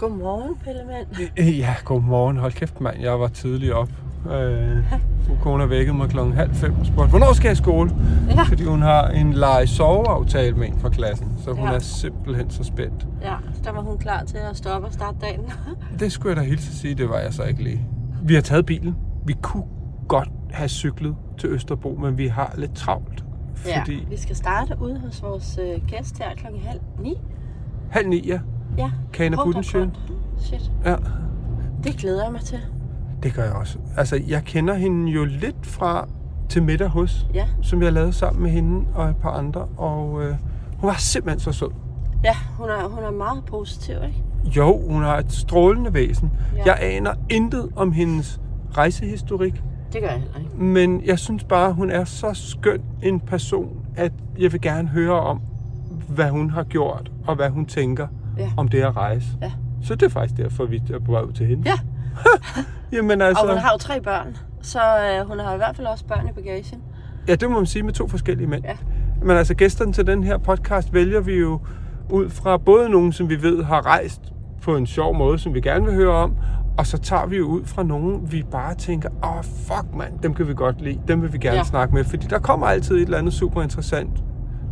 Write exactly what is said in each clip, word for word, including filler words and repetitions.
Godmorgen, Pelle. Ja, godmorgen. Hold kæft, mand. Jeg var tidlig op. Øh, kone har vækket mig klokken halv fem og spurgte, hvornår skal jeg i skole? Ja. Fordi hun har en lege-soveaftale med en fra klassen, så hun ja. er simpelthen så spændt. Ja, så der var hun klar til at stoppe og starte dagen. Det skulle jeg da hilse at sige, det var jeg så ikke lige. Vi har taget bilen. Vi kunne godt have cyklet til Østerbro, men vi har lidt travlt. Fordi... Ja, vi skal starte ude hos vores øh, gæst her klokken halv ni. Halv ni, ja. Ja. Kana Buttenschøn. Shit. Ja. Det glæder jeg mig til. Det gør jeg også. Altså, jeg kender hende jo lidt fra Til middag hos, ja. som jeg lavede sammen med hende og et par andre, og øh, hun var simpelthen så sød. Ja, hun er, hun er meget positiv, ikke? Jo, hun har et strålende væsen. Ja. Jeg aner intet om hendes rejsehistorik. Det gør jeg heller ikke. Men jeg synes bare, hun er så skøn en person, at jeg vil gerne høre om, hvad hun har gjort, og hvad hun tænker ja. om det at rejse. Ja. Så det er faktisk derfor, vi er på vej ud til hende. Ja. Jamen altså... Og hun har jo tre børn, så øh, hun har i hvert fald også børn i bagagen. Ja, det må man sige med to forskellige mænd. Ja. Men altså gæsterne til den her podcast vælger vi jo ud fra både nogen, som vi ved har rejst på en sjov måde, som vi gerne vil høre om, og så tager vi jo ud fra nogen, vi bare tænker, åh oh, fuck mand, dem kan vi godt lide, dem vil vi gerne ja. snakke med, fordi der kommer altid et eller andet super interessant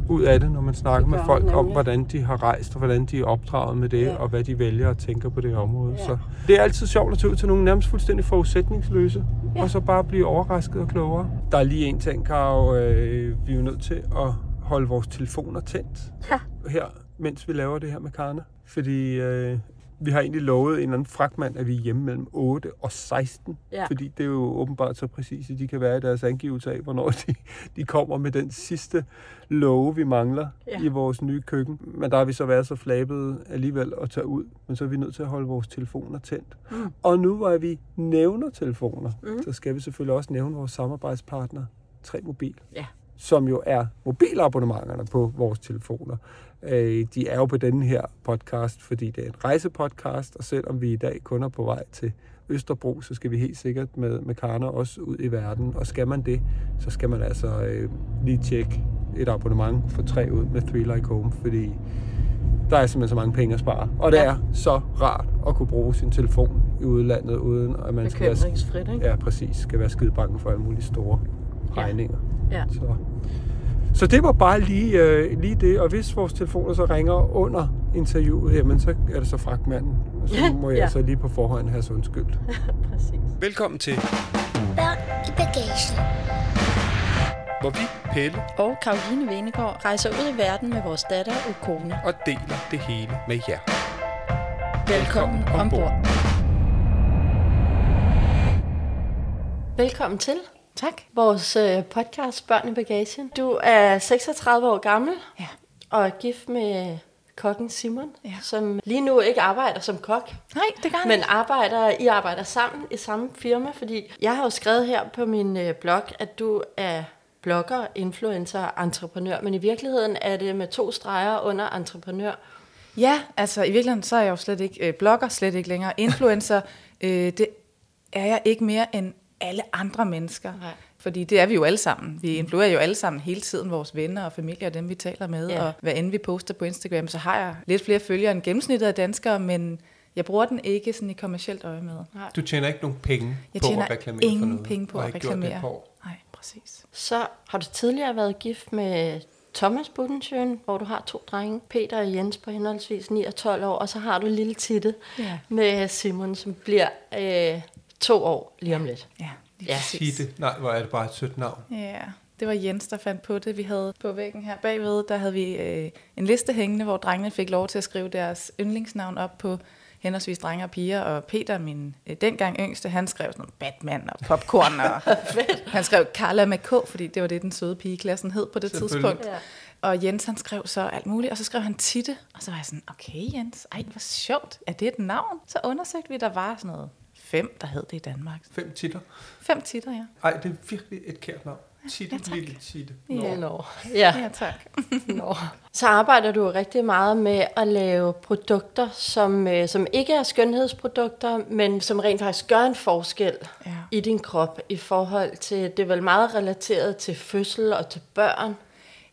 ud af det, når man snakker med folk om, hvordan de har rejst, og hvordan de er opdraget med det, ja. og hvad de vælger og tænker på det område. Ja. Så det er altid sjovt at tage ud til nogle nærmest fuldstændig forudsætningsløse, ja. og så bare blive overrasket og klogere. Der er lige en ting, Karo, øh, vi er jo nødt til at holde vores telefoner tændt ja. her, mens vi laver det her med Karne. Fordi øh, vi har egentlig lovet en eller anden fragtmand, at vi er hjemme mellem otte og seksten. Ja. Fordi det er jo åbenbart så præcist, at de kan være i deres angivelse af, hvornår de, de kommer med den sidste låge, vi mangler ja. i vores nye køkken. Men der har vi så været så flabede alligevel at tage ud. Men så er vi nødt til at holde vores telefoner tændt. Mm. Og nu hvor vi nævner telefoner, mm. så skal vi selvfølgelig også nævne vores samarbejdspartner tre mobil. Ja. Som jo er mobilabonnementerne på vores telefoner. De er jo på denne her podcast, fordi det er en rejsepodcast, og selvom vi i dag kun er på vej til Østerbro, så skal vi helt sikkert med, med Karner også ud i verden. Og skal man det, så skal man altså øh, lige tjekke et abonnement for tre ud med Three Like Home, fordi der er simpelthen så mange penge at spare. Og det ja. er så rart at kunne bruge sin telefon i udlandet, uden at man skal være, ikke? Ja, præcis, skal være skide bange for alle mulige store regninger. Ja. Ja. Så. Så det var bare lige, øh, lige det, og hvis vores telefoner så ringer under interviewet, jamen så er det så fragtmanden, og så må jeg ja. så lige på forhånd have så undskyldt. Præcis. Velkommen til Børn i bagagen, hvor vi, Pelle og Karoline Venegård, rejser ud i verden med vores datter og kone og deler det hele med jer. Velkommen, Velkommen ombord. Velkommen til. Tak. Vores podcast, Børn i bagagen. Du er seksogtredive år gammel ja. og er gift med kokken Simon, ja. som lige nu ikke arbejder som kok. Nej, det gør han Men arbejder, I arbejder sammen i samme firma, fordi jeg har jo skrevet her på min blog, at du er blogger, influencer, entreprenør, men i virkeligheden er det med to streger under entreprenør. Ja, altså i virkeligheden så er jeg jo slet ikke øh, blogger, slet ikke længere. Influencer, øh, det er jeg ikke mere end alle andre mennesker. Nej. Fordi det er vi jo alle sammen. Vi influerer jo alle sammen hele tiden, vores venner og familie og dem, vi taler med. Ja. Og hvad end vi poster på Instagram, så har jeg lidt flere følgere end gennemsnittet af danskere, men jeg bruger den ikke sådan i kommercielt øje med. Nej. Du tjener ikke nogen penge jeg på at reklamere for noget? Jeg tjener ingen penge på at reklamere. Nej, præcis. Så har du tidligere været gift med Thomas Buttenschøn, hvor du har to drenge, Peter og Jens på henholdsvis ni og tolv år, og så har du lille Titte ja. med Simon, som bliver... Øh, To år lige om lidt. Ja, lige ja. Titte. Nej, hvor er det bare et sødt navn. Ja, det var Jens, der fandt på det. Vi havde på væggen her bagved, der havde vi øh, en liste hængende, hvor drengene fik lov til at skrive deres yndlingsnavn op på henholdsvis drenge og piger. Og Peter, min øh, dengang yngste, han skrev sådan Batman og popcorn. Og han skrev Carla med K, fordi det var det, den søde pigeklassen hed på det tidspunkt. Og Jens, han skrev så alt muligt, og så skrev han Titte, og så var jeg sådan, okay Jens, ej, hvor sjovt, er det et navn? Så undersøgte vi, der var sådan noget fem, der hed det i Danmark. Fem titter? Fem titter, ja. Ej, det er virkelig et kært navn. Titte, ja, lille Titte. Ja, no. ja. ja, tak. no. Så arbejder du rigtig meget med at lave produkter, som, som ikke er skønhedsprodukter, men som rent faktisk gør en forskel ja. i din krop i forhold til, det er vel meget relateret til fødsel og til børn?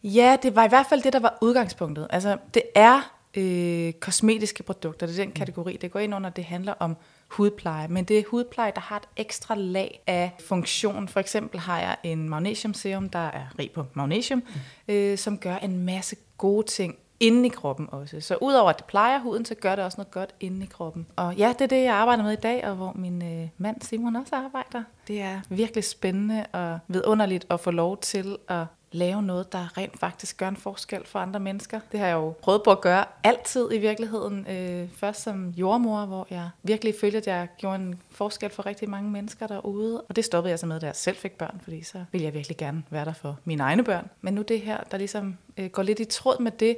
Ja, det var i hvert fald det, der var udgangspunktet. Altså, det er øh, kosmetiske produkter, det er den kategori, det går ind under, det handler om hudpleje, men det er hudpleje, der har et ekstra lag af funktion. For eksempel har jeg en magnesiumserum, der er rig på magnesium, mm. øh, som gør en masse gode ting inde i kroppen også. Så udover at det plejer huden, så gør det også noget godt inde i kroppen. Og ja, det er det, jeg arbejder med i dag, og hvor min øh, mand Simon også arbejder. Det er virkelig spændende og vidunderligt at få lov til at lave noget, der rent faktisk gør en forskel for andre mennesker. Det har jeg jo prøvet på at gøre altid i virkeligheden. Øh, først som jordmor, hvor jeg virkelig følte, at jeg gjorde en forskel for rigtig mange mennesker derude. Og det stoppede jeg så med, da jeg selv fik børn, fordi så ville jeg virkelig gerne være der for mine egne børn. Men nu det her, der ligesom øh, går lidt i tråd med det.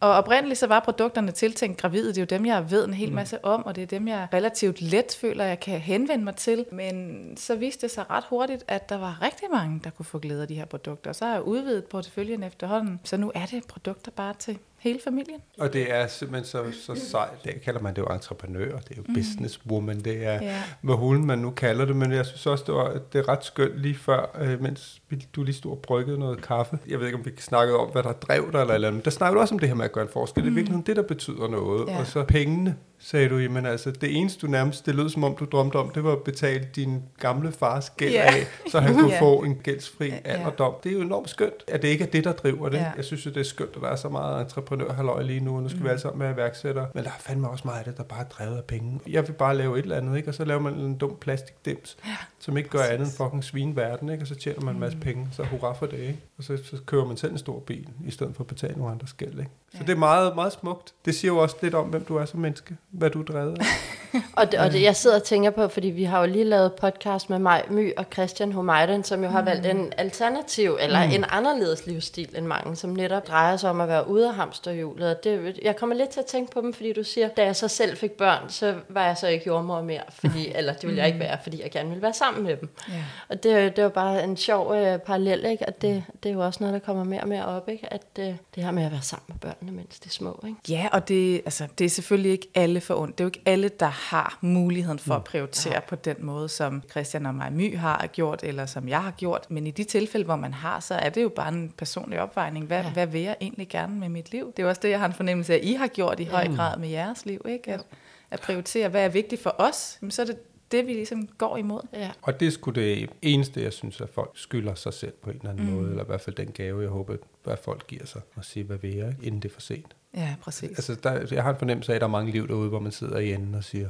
Og oprindeligt så var produkterne tiltænkt gravide. Det er jo dem, jeg ved en hel masse om, og det er dem, jeg relativt let føler, jeg kan henvende mig til. Men så viste det sig ret hurtigt, at der var rigtig mange, der kunne få glæde af de her produkter. Og så har jeg udvidet porteføljen efterhånden, så nu er det produkter bare til hele familien. Og det er simpelthen så, så sejt. Det kalder man det jo entreprenør, det er jo mm. businesswoman, det er, yeah. hvad hulen man nu kalder det. Men jeg synes også, det, var, det er ret skønt lige før, mens du lige stod og bryggede noget kaffe. Jeg ved ikke, om vi snakkede om, hvad der drev dig eller andet, men der snakkede også om det her med at gøre en forskel. Mm. Det er virkelig det, der betyder noget. Yeah. Og så pengene, sagde du, jamen altså, det eneste du nærmest, det lød som om du drømte om, det var at betale din gamle fars gæld yeah. af, så han kunne yeah. få en gældsfri yeah. alderdom. Det er jo enormt skønt, at det ikke er det, der driver det. Yeah. Jeg synes jo, det er skønt, at der er så meget entreprenørhalløj lige nu, og nu skal mm. vi alle sammen være iværksættere. Men der er fandme også meget af det, der bare er drevet af penge. Jeg vil bare lave et eller andet, ikke? Og så laver man en dum plastikdims, yeah. som ikke gør Præcis. andet end fucking svine verden, ikke? Og så tjener man en masse penge, så hurra for det, ikke? Og så, så kører man selv en stor bil, i stedet for at betale nogle andres gæld, ikke? Så yeah. det er meget, meget smukt. Det siger jo også lidt om, hvem du er som menneske, hvad du drejer. og det, og det, jeg sidder og tænker på, fordi vi har jo lige lavet podcast med My, My og Christian Højmeiden, som jo har mm. valgt en alternativ, eller mm. en anderledes livsstil end mange, som netop drejer sig om at være ude af hamsterhjulet. Og det, jeg kommer lidt til at tænke på dem, fordi du siger, da jeg så selv fik børn, så var jeg så ikke jordmor mere, fordi, eller det ville jeg ikke være, fordi jeg gerne ville være sammen med dem. Yeah. Og det, det var bare en sjov øh, parallel, ikke? Og det, det er jo også noget, der kommer mere og mere op, ikke? At øh, det her med at være sammen med børnene, mens de er små, ikke? Ja, og det, altså, det er selvfølgelig ikke alle for ondt. Det er jo ikke alle, der har muligheden for at prioritere ja. på den måde, som Christian og mig My har gjort, eller som jeg har gjort. Men i de tilfælde, hvor man har, så er det jo bare en personlig opvejning. Hvad, ja. hvad vil jeg egentlig gerne med mit liv? Det er også det, jeg har en fornemmelse af, at I har gjort i ja. høj grad med jeres liv, ikke? At, at prioritere, hvad er vigtigt for os? Jamen, så er det det, vi ligesom går imod. Ja. Og det er sgu det eneste, jeg synes, at folk skylder sig selv på en eller anden mm. måde, eller i hvert fald den gave, jeg håber, at folk giver sig, og sige, hvad vil jeg, inden det er for sent. Ja, præcis. Altså, der, jeg har en fornemmelse af, at der er mange liv derude, hvor man sidder i enden og siger,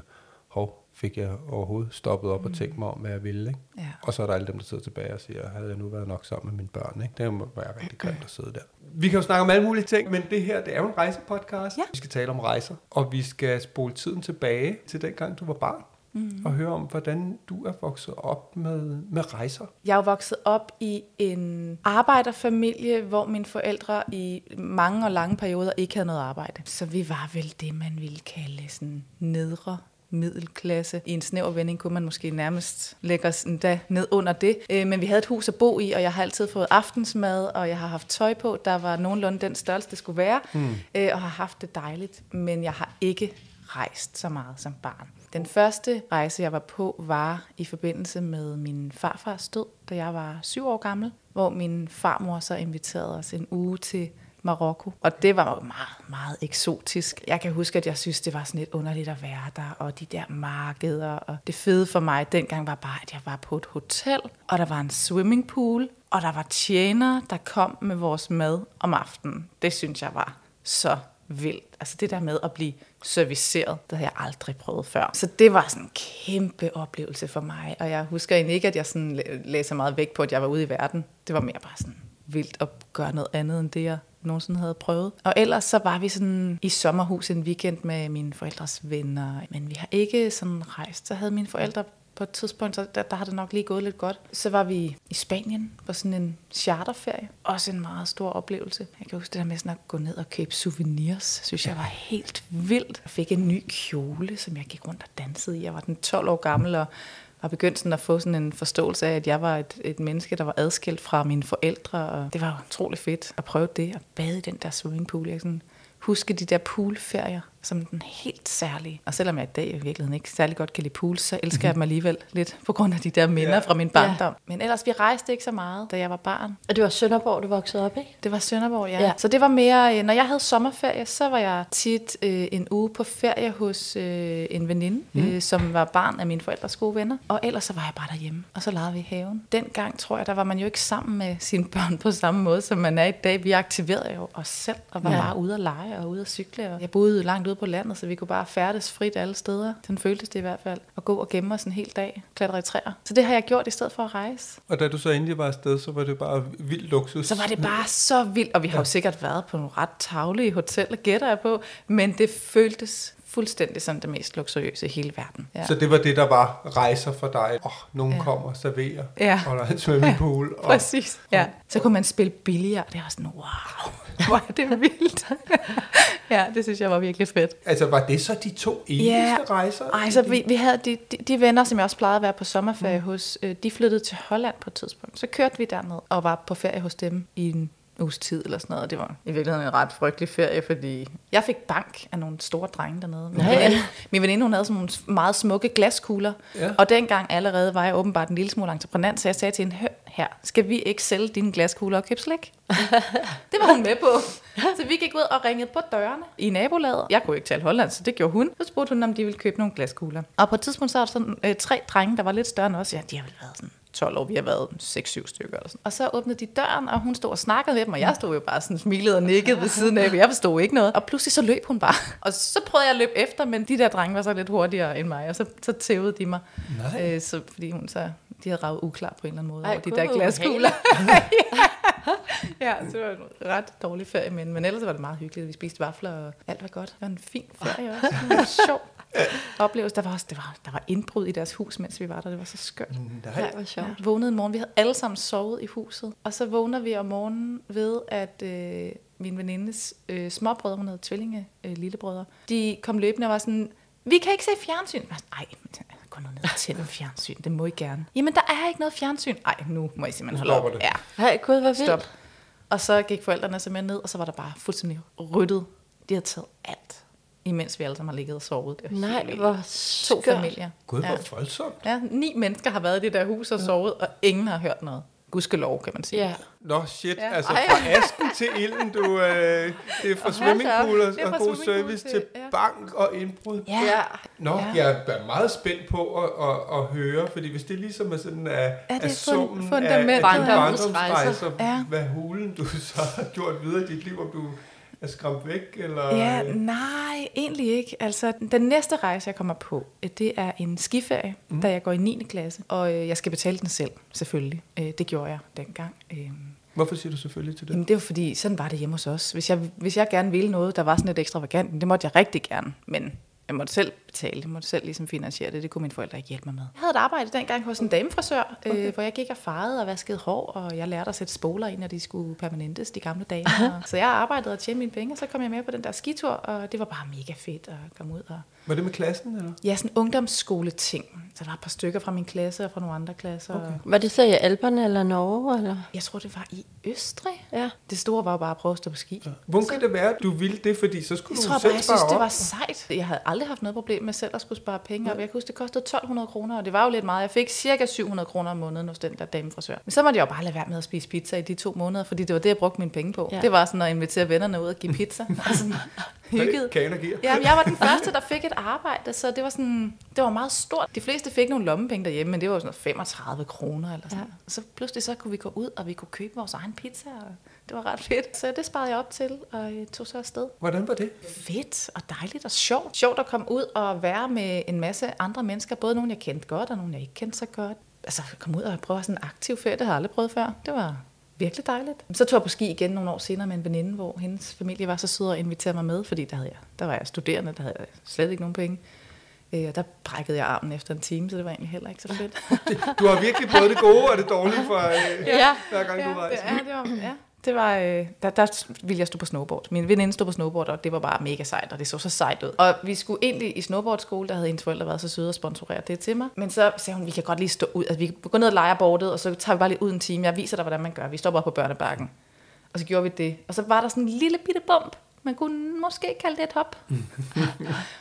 hov, fik jeg overhovedet stoppet op mm. og tænkt mig om, hvad jeg ville, ikke? Ja. Og så er der alle dem, der sidder tilbage og siger, havde jeg nu været nok sammen med mine børn, ikke? Det må være rigtig grimt at sidde der. Vi kan jo snakke om alle mulige ting, men det her, det er jo en rejsepodcast. Ja. Vi skal tale om rejser, og vi skal spole tiden tilbage til dengang, du var barn. Mm. Og høre om, hvordan du er vokset op med, med rejser. Jeg er vokset op i en arbejderfamilie, hvor mine forældre i mange og lange perioder ikke havde noget arbejde. Så vi var vel det, man ville kalde sådan nedre middelklasse. I en snæver vending kunne man måske nærmest lægge os endda ned under det. Men vi havde et hus at bo i, og jeg har altid fået aftensmad, og jeg har haft tøj på, der var nogenlunde den størrelse, det skulle være, mm. og har haft det dejligt. Men jeg har ikke rejst så meget som barn. Den første rejse, jeg var på, var i forbindelse med min farfars død, da jeg var syv år gammel, hvor min farmor så inviterede os en uge til Marokko. Og det var meget, meget eksotisk. Jeg kan huske, at jeg synes, det var sådan lidt underligt at være der, og de der markeder. Og det fede for mig dengang var bare, at jeg var på et hotel, og der var en swimmingpool, og der var tjenere, der kom med vores mad om aftenen. Det synes jeg var så vildt. Altså det der med at blive serviceret, det havde jeg aldrig prøvet før. Så det var sådan en kæmpe oplevelse for mig, og jeg husker egentlig ikke, at jeg sådan lagde så meget vægt på, at jeg var ude i verden. Det var mere bare sådan vildt at gøre noget andet, end det jeg nogensinde havde prøvet. Og ellers så var vi sådan i sommerhus en weekend med mine forældres venner, men vi har ikke sådan rejst. Så havde mine forældre på et tidspunkt, så der, der har det nok lige gået lidt godt. Så var vi i Spanien på sådan en charterferie. Også en meget stor oplevelse. Jeg kan huske det der med sådan at gå ned og købe souvenirs. Synes jeg var helt vildt. Jeg fik en ny kjole, som jeg gik rundt og dansede i. Jeg var den tolv år gammel og var begyndt sådan at få sådan en forståelse af, at jeg var et, et menneske, der var adskilt fra mine forældre. Og det var utroligt fedt at prøve det og bade i den der swimmingpool. Jeg sådan huske de der poolferier som den helt særlige. Og selvom jeg i dag i virkeligheden ikke særlig godt kan lide pool, så elsker mm-hmm. jeg dem alligevel lidt på grund af de der minder yeah. fra min barndom. Yeah. Men ellers, vi rejste ikke så meget, da jeg var barn. Og det var Sønderborg, du voksede op, ikke? Det var Sønderborg, ja. Yeah. Så det var mere, når jeg havde sommerferie, så var jeg tit øh, en uge på ferie hos øh, en veninde, mm. øh, som var barn af mine forældres gode venner. Og ellers så var jeg bare derhjemme, og så legede vi i haven. Dengang, tror jeg, der var man jo ikke sammen med sine børn på samme måde, som man er i dag. Vi aktiverede jo os selv, og var yeah. bare ude at lege og ude at cykle. Og jeg boede langt ude på landet, så vi kunne bare færdes frit alle steder. Den føltes det i hvert fald. At gå og gemme os en hel dag, klatre i træer. Så det har jeg gjort i stedet for at rejse. Og da du så endelig var afsted, så var det bare vild luksus. Så var det bare så vildt, og vi ja. har jo sikkert været på nogle ret tavlige hoteller, gætter jeg på, men det føltes fuldstændig som det mest luksuriøse i hele verden. Ja. Så det var det, der var rejser for dig. Åh, oh, nogen ja. kommer og serverer, ja. og der er en svømmepool. Ja, præcis. Og, ja. Og, så kunne man spille billiard, og det var sådan, wow, hvor er det vildt. Ja, det synes jeg var virkelig fedt. Altså, var det så de to eneste ja. rejser? Nej, altså, vi, vi havde de, de, de venner, som jeg også plejede at være på sommerferie mm. hos, de flyttede til Holland på et tidspunkt. Så kørte vi derned og var på ferie hos dem i en uges tid eller sådan noget, og det var i virkeligheden en ret frygtelig ferie, fordi jeg fik bank af nogle store drenge dernede. Min, ja. veninde, min veninde, hun havde sådan nogle meget smukke glaskugler, ja. og dengang allerede var jeg åbenbart en lille smule entreprenant, så jeg sagde til hende, hør her, skal vi ikke sælge dine glaskugler og købe slik? Det var hun med på. Så vi gik ud og ringede på dørene i nabolaget. Jeg kunne ikke tale hollandsk, så det gjorde hun. Så spurgte hun, om de ville købe nogle glaskugler. Og på et tidspunkt så var der sådan øh, tre drenge, der var lidt større end os. Ja, de har vel været sådan tolv år, vi har været seks syv stykker eller sådan. Og så åbnede de døren, og hun stod og snakkede med dem, og jeg stod jo bare sådan smilede og nikkede ved siden af, jeg forstod ikke noget. Og pludselig så løb hun bare. Og så prøvede jeg at løbe efter, men de der drenge var så lidt hurtigere end mig, og så, så tævede de mig. Øh, så, fordi hun så, de havde ravet uklar på en eller anden måde. Ej, over de der glaskugler. Ja, så var det en ret dårlig ferie, men, men ellers var det meget hyggeligt. Vi spiste vafler, og alt var godt. Det var en fin ferie også. Det var sjovt. Oplevelse. Der var, også, det var, der var indbrud i deres hus, mens vi var der. Det var så skørt. Nej. Ja, det var sjovt. Ja. Vågnede en morgen. Vi havde alle sammen sovet i huset. Og så vågner vi om morgenen ved, at øh, min venindes øh, småbrødre, hun havde tvillinge, øh, lillebrødre, de kom løbende og var sådan, vi kan ikke se fjernsyn. Nej, gå nu ned og tænd fjernsyn. Det må I gerne. Jamen, der er ikke noget fjernsyn. Nej, nu må I simpelthen holde op. Det. Ja. Ej, gud, hvor vildt. Og så gik forældrene så med ned, og så var der bare fuldstændig ryddet. De havde taget alt, imens vi alle sammen har ligget og sovet. Nej, hvor skørt. To familier. Gud, hvor voldsomt. Ja, ni mennesker har været i det der hus og sovet, og ingen har hørt noget. Gudskelov, kan man sige. Ja. Nå, shit, ja. altså Ej. fra asken til ilden, du, øh, det er fra swimmingpooler og god service til ja. bank og indbrud. Ja. Ja. Nå, ja. jeg er meget spændt på at, at, at høre, fordi hvis det ligesom er sådan, at, ja, at summen af, af dine barndomsrejser, ja. hvad hulen du så har gjort videre i dit liv, om du er skræmt væk, eller? Ja, nej, egentlig ikke. Altså, den næste rejse, jeg kommer på, det er en skiferie, mm. da jeg går i niende klasse. Og jeg skal betale den selv, selvfølgelig. Det gjorde jeg dengang. Hvorfor siger du selvfølgelig til det? Jamen, det var fordi, sådan var det hjemme hos os. Hvis jeg, hvis jeg gerne ville noget, der var sådan lidt ekstravagant, det måtte jeg rigtig gerne, men jeg måtte selv betale, jeg måtte selv ligesom finansiere det. Det kunne mine forældre ikke hjælpe mig med. Jeg havde et arbejde dengang hos en damefrisør, okay. øh, hvor jeg gik og farvede og vaskede hår, og jeg lærte at sætte spoler ind, når de skulle permanentes, de gamle damer. Så jeg arbejdede og tjente mine penge, og så kom jeg med på den der skitur, og det var bare mega fedt at komme ud. Og var det med klassen, eller? Ja, sådan ungdomsskoleting. Så der var et par stykker fra min klasse og fra nogle andre klasser. Okay. Var det så i Alperne eller Norge, eller? Jeg tror, det var i Østrig. Ja. Det store var jo bare at prøve at stå på ski. Ja. Hvordan kan det være, at du ville det, fordi så skulle jeg du tror, selv bare, jeg synes, op. Det var sejt. Jeg havde aldrig haft noget problem med selv at skulle spare penge op. Jeg kan huske, det kostede tolv hundrede kroner, og det var jo lidt meget. Jeg fik cirka syv hundrede kroner om måneden hos den der damefrisør. Men så måtte jeg jo bare lade være med at spise pizza i de to måneder, fordi det var det, jeg brugte mine penge på. Ja. Det var sådan at invitere vennerne ud og give pizza. Altså, hygget. Ja, jeg var den første, der fik et arbejde, så det var sådan, det var meget stort. De fleste fik nogle lommepenge derhjemme, men det var jo sådan femogtredive kroner eller sådan. Ja. Så pludselig så kunne vi gå ud, og vi kunne købe vores egen pizza, og det var ret fedt. Så det sparede jeg op til, og tog så afsted. Hvordan var det? Fedt og dejligt og sjovt. Sjovt at komme ud og være med en masse andre mennesker, både nogle jeg kendte godt, og nogle jeg ikke kendte så godt. Altså komme ud og prøve sådan en aktiv ferie, det har jeg aldrig prøvet før. Det var virkelig dejligt. Så tog jeg på ski igen nogle år senere med en veninde, hvor hendes familie var så sød og inviterede mig med, fordi der, havde jeg, der var jeg studerende, der havde jeg slet ikke nogen penge. Øh, og der brækkede jeg armen efter en time, så det var egentlig heller ikke så fedt. Du har virkelig både det gode og det dårlige for øh, ja. hver gang ja, du rejser. Ja, det var... Ja. Det var, øh, der, der ville jeg stå på snowboard. Min veninde stod på snowboard, og det var bare mega sejt, og det så så sejt ud. Og vi skulle egentlig i snowboardskole, der havde hendes forældre været så søde og sponsorere det til mig. Men så sagde hun, vi kan godt lige stå ud. Altså, vi går ned og leger bordet, og så tager vi bare lige ud en time. Jeg viser dig, hvordan man gør. Vi stopper op på børnebakken. Og så gjorde vi det. Og så var der sådan en lille bitte bump. Man kunne måske kalde det et hop.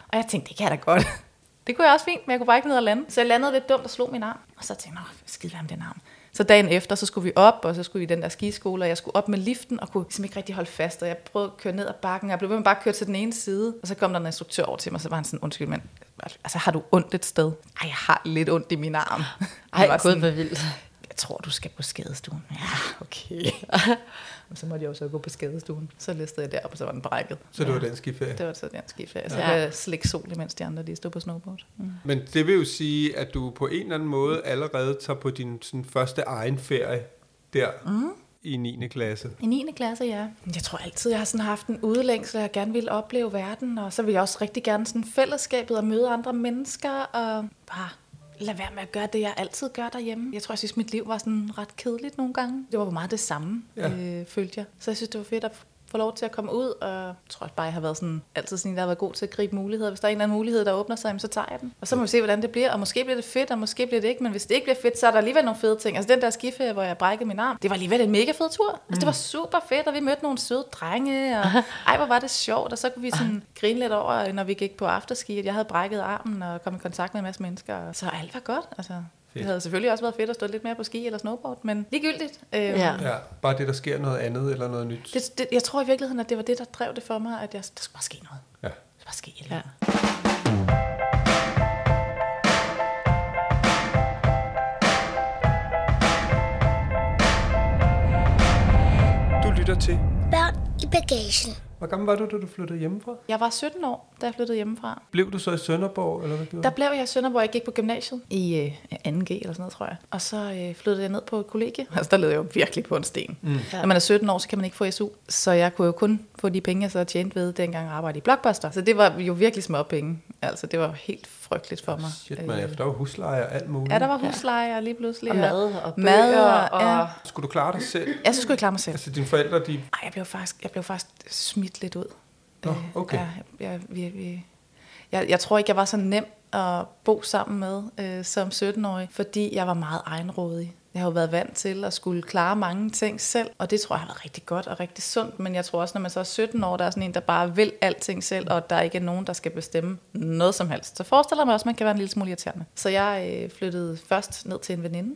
Og jeg tænkte, det kan jeg da godt. Det kunne jeg også fint, men jeg kunne bare ikke ned og lande. Så jeg landede lidt dumt og slog min arm. Og så tænkte jeg, skid være med den arm. Så dagen efter, så skulle vi op, og så skulle vi i den der skiskole, og jeg skulle op med liften, og kunne simpelthen ikke rigtig holde fast, og jeg prøvede at køre ned ad bakken, og jeg blev ved med bare at køre til den ene side, og så kom der en instruktør over til mig, og så var han sådan, undskyld, men altså, har du ondt et sted? Ej, jeg har lidt ondt i min arm. Ej, var gud, hvor vildt. Jeg tror, du skal på skadestuen. Ja, okay. Og så måtte jeg jo så gå på skadestuen. Så listede jeg derop, og så var den brækket. Så det var den skiferie? Det var så den skiferie. Så jeg slik sol, imens de andre lige stod på snowboard. Mm. Men det vil jo sige, at du på en eller anden måde allerede tager på din sådan, første egen ferie der mm. i niende klasse. I niende klasse, ja. Jeg tror altid, jeg har sådan haft en udlængsel, og jeg gerne ville opleve verden. Og så vil jeg også rigtig gerne sådan fællesskabet og møde andre mennesker og bare... Lad være med at gøre det, jeg altid gør derhjemme. Jeg tror, jeg synes, mit liv var sådan ret kedeligt nogle gange. Det var meget det samme, ja. øh, følte jeg. Så jeg synes, det var fedt at få lov til at komme ud. Og jeg tror bare, jeg har været sådan, altid sådan, der har været god til at gribe muligheder. Hvis der er en eller anden mulighed, der åbner sig, så tager jeg den. Og så må vi se, hvordan det bliver. Og måske bliver det fedt, og måske bliver det ikke. Men hvis det ikke bliver fedt, så er der alligevel nogle fede ting. Altså den der skiferie, hvor jeg brækkede min arm, det var alligevel en mega fed tur. Altså mm. det var super fedt, og vi mødte nogle søde drenge. Og ej, hvor var det sjovt. Og så kunne vi sådan grine lidt over, når vi gik på afterski, at jeg havde brækket armen og kom i kontakt med en masse mennesker. Og så alt var godt, altså. Det havde selvfølgelig også været fedt at stå lidt mere på ski eller snowboard, men ligegyldigt. Øh, ja. ja, bare det, der sker noget andet eller noget nyt. Det, det, jeg tror i virkeligheden, at det var det, der drev det for mig, at jeg, der skulle bare ske noget. Ja. Der skulle bare ske et eller andet. Ja. Du lytter til Børn i bagagen. Hvor gammel var du, da du flyttede hjemmefra? Jeg var sytten år, da jeg flyttede hjemmefra. Blev du så i Sønderborg, eller hvad gjorde du? Der blev jeg i Sønderborg. Jeg gik på gymnasiet i øh, anden G eller sådan noget, tror jeg. Og så øh, flyttede jeg ned på et kollegie. Altså, der levede jeg jo virkelig på en sten. Mm. Ja. Når man er sytten år, så kan man ikke få S U. Så jeg kunne jo kun få de penge, jeg så tjente ved dengang jeg arbejdede i Blockbuster. Så det var jo virkelig små penge. Altså, det var helt frygteligt for mig. Shit, man. Der var husleje og alt muligt. Ja, der var husleje og lige pludselig. Og mad og bøger. Og... Ja. Skulle du klare dig selv? Ja, så skulle jeg klare mig selv. Altså, dine forældre, de... Ej, jeg blev faktisk, jeg blev faktisk smidt lidt ud. Nå, okay. Jeg, jeg, jeg, jeg, jeg tror ikke, jeg var så nem at bo sammen med øh, som sytten-årig, fordi jeg var meget egenrådig. Jeg har jo været vant til at skulle klare mange ting selv, og det tror jeg har været rigtig godt og rigtig sundt, men jeg tror også, når man så er sytten år, der er sådan en, der bare vil alting selv, og der ikke er nogen, der skal bestemme noget som helst. Så forestiller jeg mig også, at man kan være en lille smule irriterende. Så jeg øh, flyttede først ned til en veninde,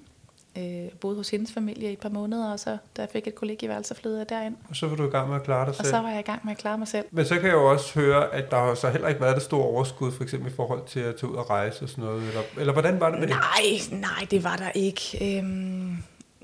øh, boede hos hendes familie i et par måneder, og så da jeg fik et kollegieværelse, flyttede jeg derind. Og så var du i gang med at klare dig selv? Og så var jeg i gang med at klare mig selv. Men så kan jeg jo også høre, at der har så heller ikke været det store overskud, for eksempel i forhold til at tage ud og rejse og sådan noget, eller, eller hvordan var det med det? Nej, nej, det var der ikke. Øhm,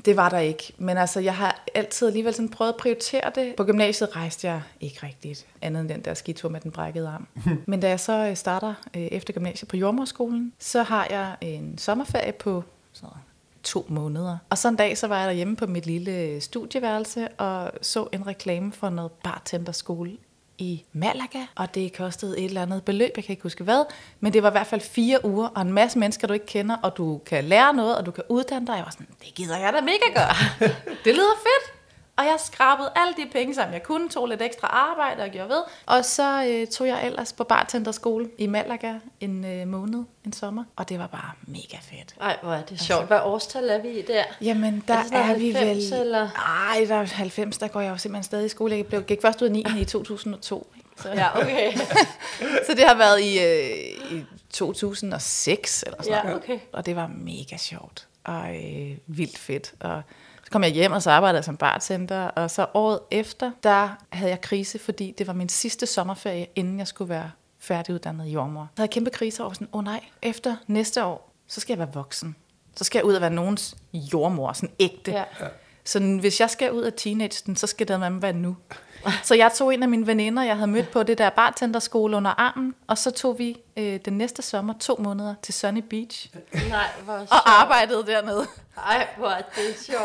det var der ikke. Men altså, jeg har altid alligevel sådan prøvet at prioritere det. På gymnasiet rejste jeg ikke rigtigt, andet end den der skitur med den brækkede arm. Men da jeg så starter øh, efter gymnasiet på jordemoderskolen, så har jeg en sommerferie på sådan noget, to måneder. Og så en dag, så var jeg derhjemme på mit lille studieværelse og så en reklame for noget bartenderskole i Malaga, og det kostede et eller andet beløb, jeg kan ikke huske hvad, men det var i hvert fald fire uger, og en masse mennesker, du ikke kender, og du kan lære noget, og du kan uddanne dig. Jeg var sådan, det gider jeg da mega godt. Det lyder fedt. Og jeg skrabede alle de penge, som jeg kunne, tog lidt ekstra arbejde og gjorde ved. Og så øh, tog jeg ellers på bartenderskole i Malaga en øh, måned, en sommer. Og det var bare mega fedt. Ej, hvor er det sjovt. Altså, hvad årstal er vi i der? Jamen, der er, det er vi halvfems, vel... Eller? Ej, der er halvfems, der går jeg jo simpelthen stadig i skole. Jeg blev, gik først ud af niende i to tusind og to. Så, ja, okay. Så det har været i, øh, i to tusind og seks eller sådan noget. Ja, okay. Og det var mega sjovt og øh, vildt fedt og... Så kom jeg hjem, og så arbejdede jeg som bartender, og så året efter, der havde jeg krise, fordi det var min sidste sommerferie, inden jeg skulle være færdiguddannet jordemoder. Så havde jeg kæmpe krise over sådan, åh nej, efter næste år, så skal jeg være voksen. Så skal jeg ud og være nogens jordemoder, sådan ægte. Ja. Så hvis jeg skal ud af teenageren, så skal det med mig være nu. Så jeg tog en af mine veninder, jeg havde mødt på det der bartenderskole under armen, og så tog vi øh, den næste sommer to måneder til Sunny Beach. Nej, hvor og sjovt. Arbejdede dernede. Nej, hvor er det sjovt.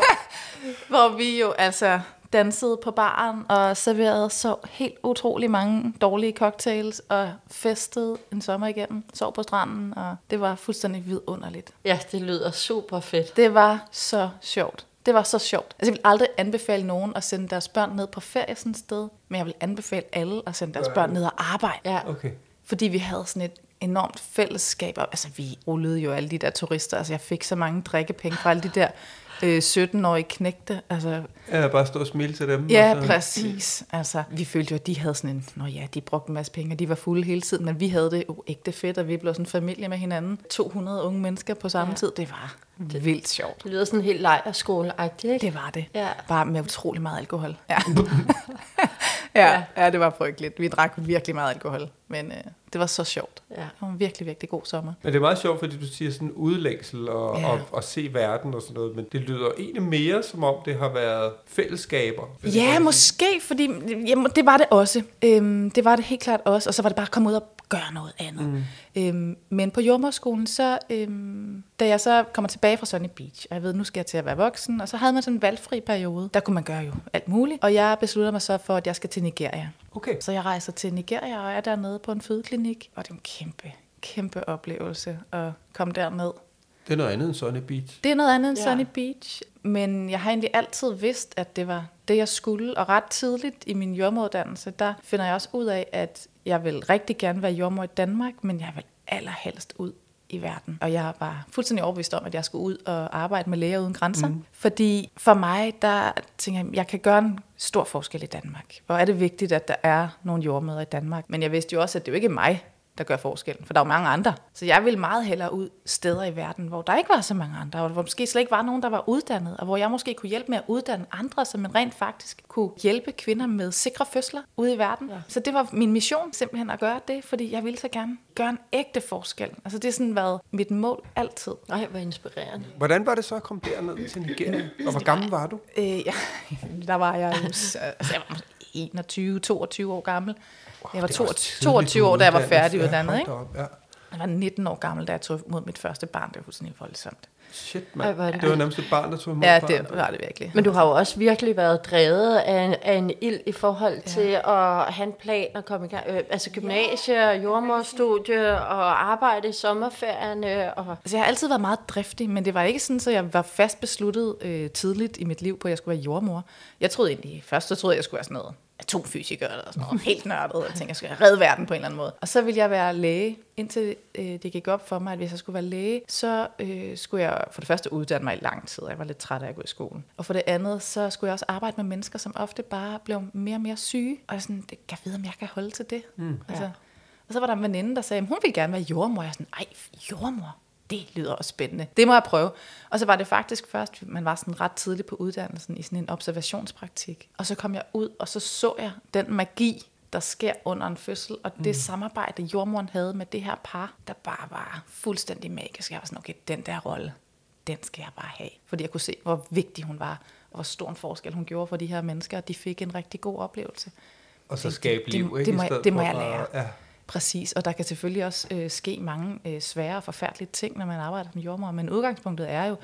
Hvor vi jo, altså, dansede på baren og serverede så helt utrolig mange dårlige cocktails og festede en sommer igennem, sov på stranden, og det var fuldstændig vidunderligt. Ja, det lyder super fedt. Det var så sjovt. Det var så sjovt. Altså, jeg vil aldrig anbefale nogen at sende deres børn ned på ferie sådan et sted, men jeg vil anbefale alle at sende deres børn ned og arbejde. Ja, okay. Fordi vi havde sådan et enormt fællesskab. Altså, vi rullede jo alle de der turister. Altså, jeg fik så mange drikkepenge fra alle de der sytten-årige knægte. Altså, ja, bare stå og smile til dem. Ja, og så præcis. Altså, vi følte jo, at de havde sådan en, nå ja, de brugte en masse penge, og de var fulde hele tiden, men vi havde det jo ægte fedt, og vi blev sådan en familie med hinanden. to hundrede unge mennesker på samme ja. tid, det var det, vildt sjovt. Det lyder sådan helt lejrskole-agtigt, ikke? Det var det. Ja. Bare med utrolig meget alkohol. Ja. ja, ja, det var frygteligt. Vi drak virkelig meget alkohol, men øh, det var så sjovt. Ja. Det var en virkelig, virkelig god sommer. Men det er meget sjovt, fordi du siger sådan udlængsel og, ja. og, og se verden og sådan noget, men det lyder egentlig mere, som om det har været fællesskaber. Ja, måske, fordi jamen, det var det også. Øhm, det var det helt klart også, og så var det bare at komme ud og gøre noget andet. Mm. Øhm, men på jordemoderskolen, så, øhm, da jeg så kommer tilbage fra Sunny Beach, og jeg ved, nu skal jeg til at være voksen, og så havde man sådan en valgfri periode. Der kunne man gøre jo alt muligt, og jeg beslutter mig så for, at jeg skal til Nigeria. Okay. Så jeg rejser til Nigeria og er dernede på en fødeklinik, og det er en kæmpe, kæmpe oplevelse at komme derned. Det er noget andet end Sunny Beach. Det er noget andet end ja. Sunny Beach, men jeg har egentlig altid vidst, at det var det, jeg skulle. Og ret tidligt i min jordemoderuddannelse, der finder jeg også ud af, at jeg vil rigtig gerne være jordemoder i Danmark, men jeg vil allerhelst ud i verden. Og jeg var fuldstændig overbevist om, at jeg skulle ud og arbejde med Læger Uden Grænser. Mm. Fordi for mig, der tænker jeg, at jeg kan gøre en stor forskel i Danmark. Hvor er det vigtigt, at der er nogle jordemødre i Danmark. Men jeg vidste jo også, at det jo ikke er mig, der gør forskellen, for der er jo mange andre. Så jeg ville meget hellere ud steder i verden, hvor der ikke var så mange andre, og hvor måske slet ikke var nogen, der var uddannet, og hvor jeg måske kunne hjælpe med at uddanne andre, så man rent faktisk kunne hjælpe kvinder med sikre fødsler ude i verden. Ja. Så det var min mission simpelthen at gøre det, fordi jeg ville så gerne gøre en ægte forskel. Altså det har sådan været mit mål altid. Ej, hvor inspirerende. Hvordan var det så at komme derned til Nigeria? Og hvor gammel var du? Øh, ja, der var jeg jo altså, jeg var enogtyve, toogtyve år gammel. Wow, jeg var toogtyve, toogtyve år, da jeg var færdiguddannet, ikke? Ja. Jeg var nitten år gammel, da jeg tog mod mit første barn. Det var fuldstændig voldsomt. Shit, mand. Ej, det? det var nærmest et barn, der tog imod. Ja, barn, det var det virkelig. Men du har jo også virkelig været drevet af en, af en ild i forhold ja. til at have en plan og komme i gang. Øh, altså gymnasie, jordemoderstudie og arbejde i sommerferierne. Og altså, jeg har altid været meget driftig, men det var ikke sådan, at jeg var fast besluttet øh, tidligt i mit liv på, at jeg skulle være jordemor. Jeg troede egentlig, først så troede jeg, jeg skulle være sådan noget atomfysiker eller sådan noget, helt nørdet, og tænkte, jeg skulle redde verden på en eller anden måde. Og så ville jeg være læge, indtil øh, det gik op for mig, at hvis jeg skulle være læge, så øh, skulle jeg for det første uddanne mig i lang tid, jeg var lidt træt af at gå i skolen. Og for det andet, så skulle jeg også arbejde med mennesker, som ofte bare blev mere og mere syge, og sådan, det kan jeg vide, om jeg kan holde til det. Mm. Altså, ja. Og så var der en veninde, der sagde, hun ville gerne være jordemor, og jeg sådan, ej, jordemor? Det lyder også spændende. Det må jeg prøve. Og så var det faktisk først, man var sådan ret tidligt på uddannelsen i sådan en observationspraktik. Og så kom jeg ud, og så så jeg den magi, der sker under en fødsel, og det mm. samarbejde, jordmoren havde med det her par, der bare var fuldstændig magisk. Jeg var sådan, okay, den der rolle, den skal jeg bare have. Fordi jeg kunne se, hvor vigtig hun var, og hvor stor en forskel hun gjorde for de her mennesker, og de fik en rigtig god oplevelse. Og så skabe liv, ikke? Det, det, må, jeg, det må jeg lære. Ja. Præcis, og der kan selvfølgelig også øh, ske mange øh, svære og forfærdelige ting, når man arbejder som jordemoder, men udgangspunktet er jo,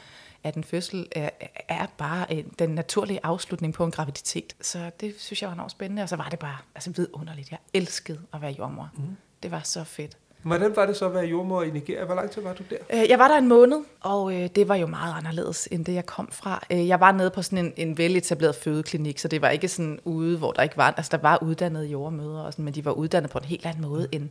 at en fødsel er, er bare øh, den naturlige afslutning på en graviditet. Så det synes jeg var enormt spændende, og så var det bare altså, vidunderligt. Jeg elskede at være jordemoder. Mm. Det var så fedt. Hvordan var det så at være jordemoder i Nigeria? Hvor lang tid var du der? Jeg var der en måned, og det var jo meget anderledes, end det jeg kom fra. Jeg var nede på sådan en, en veletableret fødeklinik, så det var ikke sådan ude, hvor der ikke var... Altså, der var uddannede jordemødre, og sådan, men de var uddannet på en helt anden måde, end,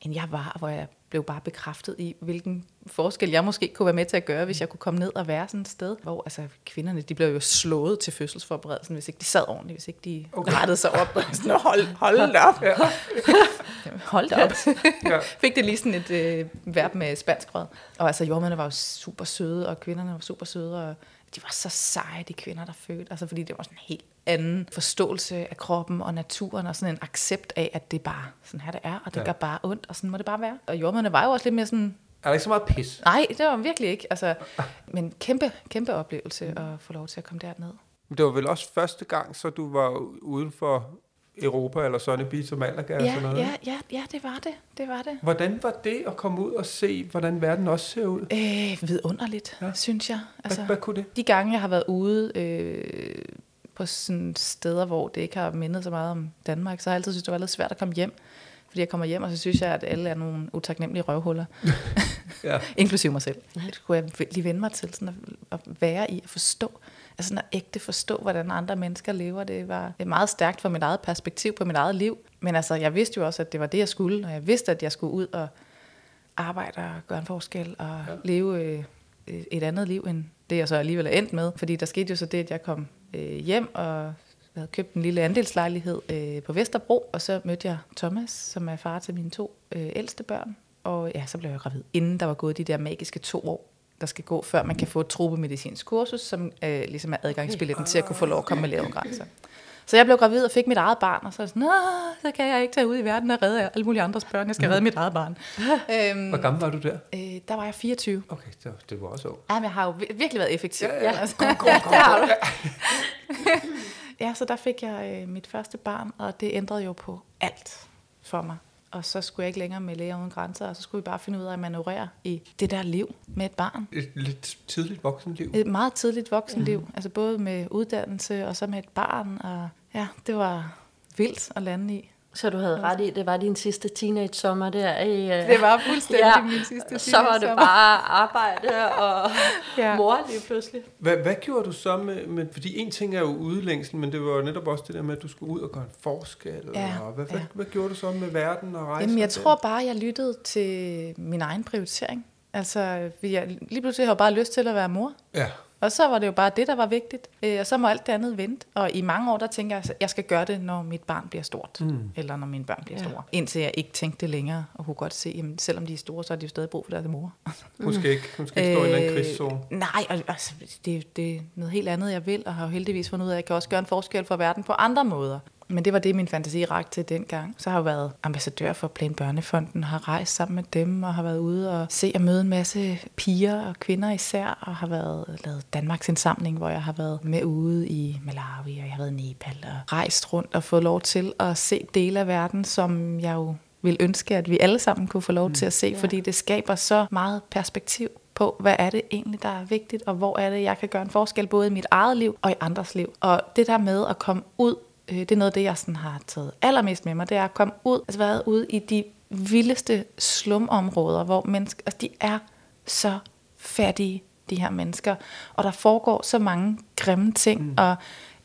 end jeg var, hvor jeg blev bare bekræftet i, hvilken forskel jeg måske kunne være med til at gøre, hvis jeg kunne komme ned og være sådan et sted, hvor altså, kvinderne de blev jo slået til fødselsforberedelsen, hvis ikke de sad ordentligt, hvis ikke de okay. rettede sig op og sådan, hold, hold op. Ja. Hold op. Ja. Fik det lige sådan et øh, verb med spansk rød. Og altså jordmændene var jo super søde, og kvinderne var super søde, og de var så seje, de kvinder, der fødte, altså fordi det var sådan en helt anden forståelse af kroppen og naturen, og sådan en accept af, at det bare sådan her det er, og det ja. gør bare ondt, og sådan må det bare være. Og jordmændene var jo også lidt mere sådan... Er der ikke så meget pis? Nej, det var virkelig ikke, altså, men kæmpe, kæmpe oplevelse mm. at få lov til at komme derned. Det var vel også første gang, så du var uden for Europa, eller Sunny Beach og Malaga, ja, og sådan noget? Ja, ja, ja, det var det, det var det. Hvordan var det at komme ud og se, hvordan verden også ser ud? Øh, vidunderligt, ja. synes jeg. Altså, hvad, hvad kunne det? De gange, jeg har været ude... Øh, på sådan steder, hvor det ikke har mindet så meget om Danmark, så har jeg altid synes det var lidt svært at komme hjem. Fordi jeg kommer hjem, og så synes jeg, at alle er nogle utaknemmelige røvhuller. Ja. Inklusive mig selv. Det skulle jeg lige vende mig til, sådan at, at være i, at forstå. Altså sådan at ægte forstå, hvordan andre mennesker lever. Det var meget stærkt fra mit eget perspektiv på mit eget liv. Men altså, jeg vidste jo også, at det var det, jeg skulle. Og jeg vidste, at jeg skulle ud og arbejde og gøre en forskel. Og ja. leve et andet liv, end det jeg så alligevel er endt med. Fordi der skete jo så det, at jeg kom hjem og... Jeg havde købt en lille andelslejlighed øh, på Vesterbro, og så mødte jeg Thomas, som er far til mine to øh, ældste børn. Og ja, så blev jeg gravid, inden der var gået de der magiske to år, der skal gå, før man kan få et tropemedicinsk kursus, som øh, ligesom er adgangsbilletten til at kunne få lov at komme med Læger Uden Grænser. Så jeg blev gravid og fik mit eget barn, og så sådan, så kan jeg ikke tage ud i verden og redde alle mulige andres børn, jeg skal redde mit eget barn. Øhm, Hvor gammel var du der? Øh, der var jeg fireogtyve. Okay, så det var også år. Ja, men jeg har jo virkelig været effektiv. Ja, ja. Altså. Kom, kom, kom, kom. Ja, så der fik jeg øh, mit første barn, og det ændrede jo på alt for mig. Og så skulle jeg ikke længere med Læger Uden Grænser, og så skulle vi bare finde ud af at manøvrere i det der liv med et barn. Et lidt tidligt voksenliv. Et meget tidligt voksenliv, mm. altså både med uddannelse og så med et barn. Og ja, det var vildt at lande i. Så du havde ret i, det var din sidste teenage-sommer der i... Uh... Det var fuldstændig ja, min sidste teenage-sommer. Så var det bare arbejde og ja. mor lige pludselig. Hvad, hvad gjorde du så med, med... Fordi en ting er jo udlængsel, men det var netop også det der med, at du skulle ud og gøre en forskel. Ja, og hvad, ja. hvad, hvad gjorde du så med verden og rejsen? Jamen, jeg tror bare, jeg lyttede til min egen prioritering. Altså, jeg, lige pludselig havde jeg bare lyst til at være mor. Ja. Og så var det jo bare det, der var vigtigt. Og så må alt det andet vente. Og i mange år, der tænker jeg, at jeg skal gøre det, når mit barn bliver stort. Mm. Eller når mine børn bliver ja. store. Indtil jeg ikke tænkte det længere. Og kunne godt se, at selvom de er store, så har de jo stadig brug for deres mor. Hun skal ikke, hun skal ikke stå øh, i en eller anden krigszone. Nej, altså, det, det er noget helt andet, jeg vil. Og har jo heldigvis fundet ud af, at jeg kan også gøre en forskel for verden på andre måder. Men det var det, min fantasi rakte til dengang. Så har jeg været ambassadør for Plan Børnefonden, har rejst sammen med dem, og har været ude og se og møde en masse piger og kvinder især, og har været lavet Danmarks indsamling, hvor jeg har været med ude i Malawi, og jeg har været i Nepal, og rejst rundt og fået lov til at se dele af verden, som jeg jo vil ønske, at vi alle sammen kunne få lov mm. til at se, yeah. fordi det skaber så meget perspektiv på, hvad er det egentlig, der er vigtigt, og hvor er det, jeg kan gøre en forskel, både i mit eget liv og i andres liv. Og det der med at komme ud, det er noget af det, jeg sådan har taget allermest med mig. Det er at komme ud, altså været ude i de vildeste slumområder, hvor mennesker, altså de er så fattige, de her mennesker. Og der foregår så mange grimme ting, mm. og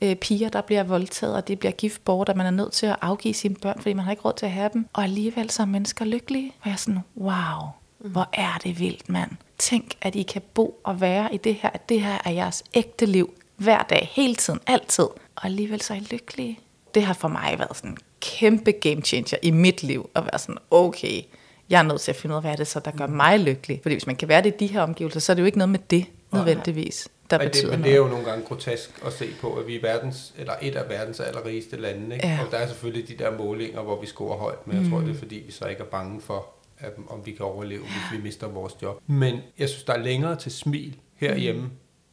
øh, piger, der bliver voldtaget, og det bliver gift bort, og man er nødt til at afgive sine børn, fordi man har ikke råd til at have dem. Og alligevel så er mennesker lykkelige. Og jeg er sådan, wow, mm. hvor er det vildt, mand. Tænk, at I kan bo og være i det her, at det her er jeres ægte liv. Hver dag, hele tiden, altid. Og alligevel så er jeg lykkelig. Det har for mig været sådan en kæmpe game changer i mit liv. At være sådan, okay, jeg er nødt til at finde ud af, hvad det så, der gør mig lykkelig. Fordi hvis man kan være det i de her omgivelser, så er det jo ikke noget med det, nødvendigvis, der ja, betyder det, men det er jo nogle gange grotesk at se på, at vi er verdens, eller et af verdens allerrigeste lande. Ikke? Ja. Og der er selvfølgelig de der målinger, hvor vi scorer højt, men jeg tror, mm. det er fordi, vi så ikke er bange for, om vi kan overleve, hvis vi mister vores job. Men jeg synes, der er længere til smil herhjemme, mm.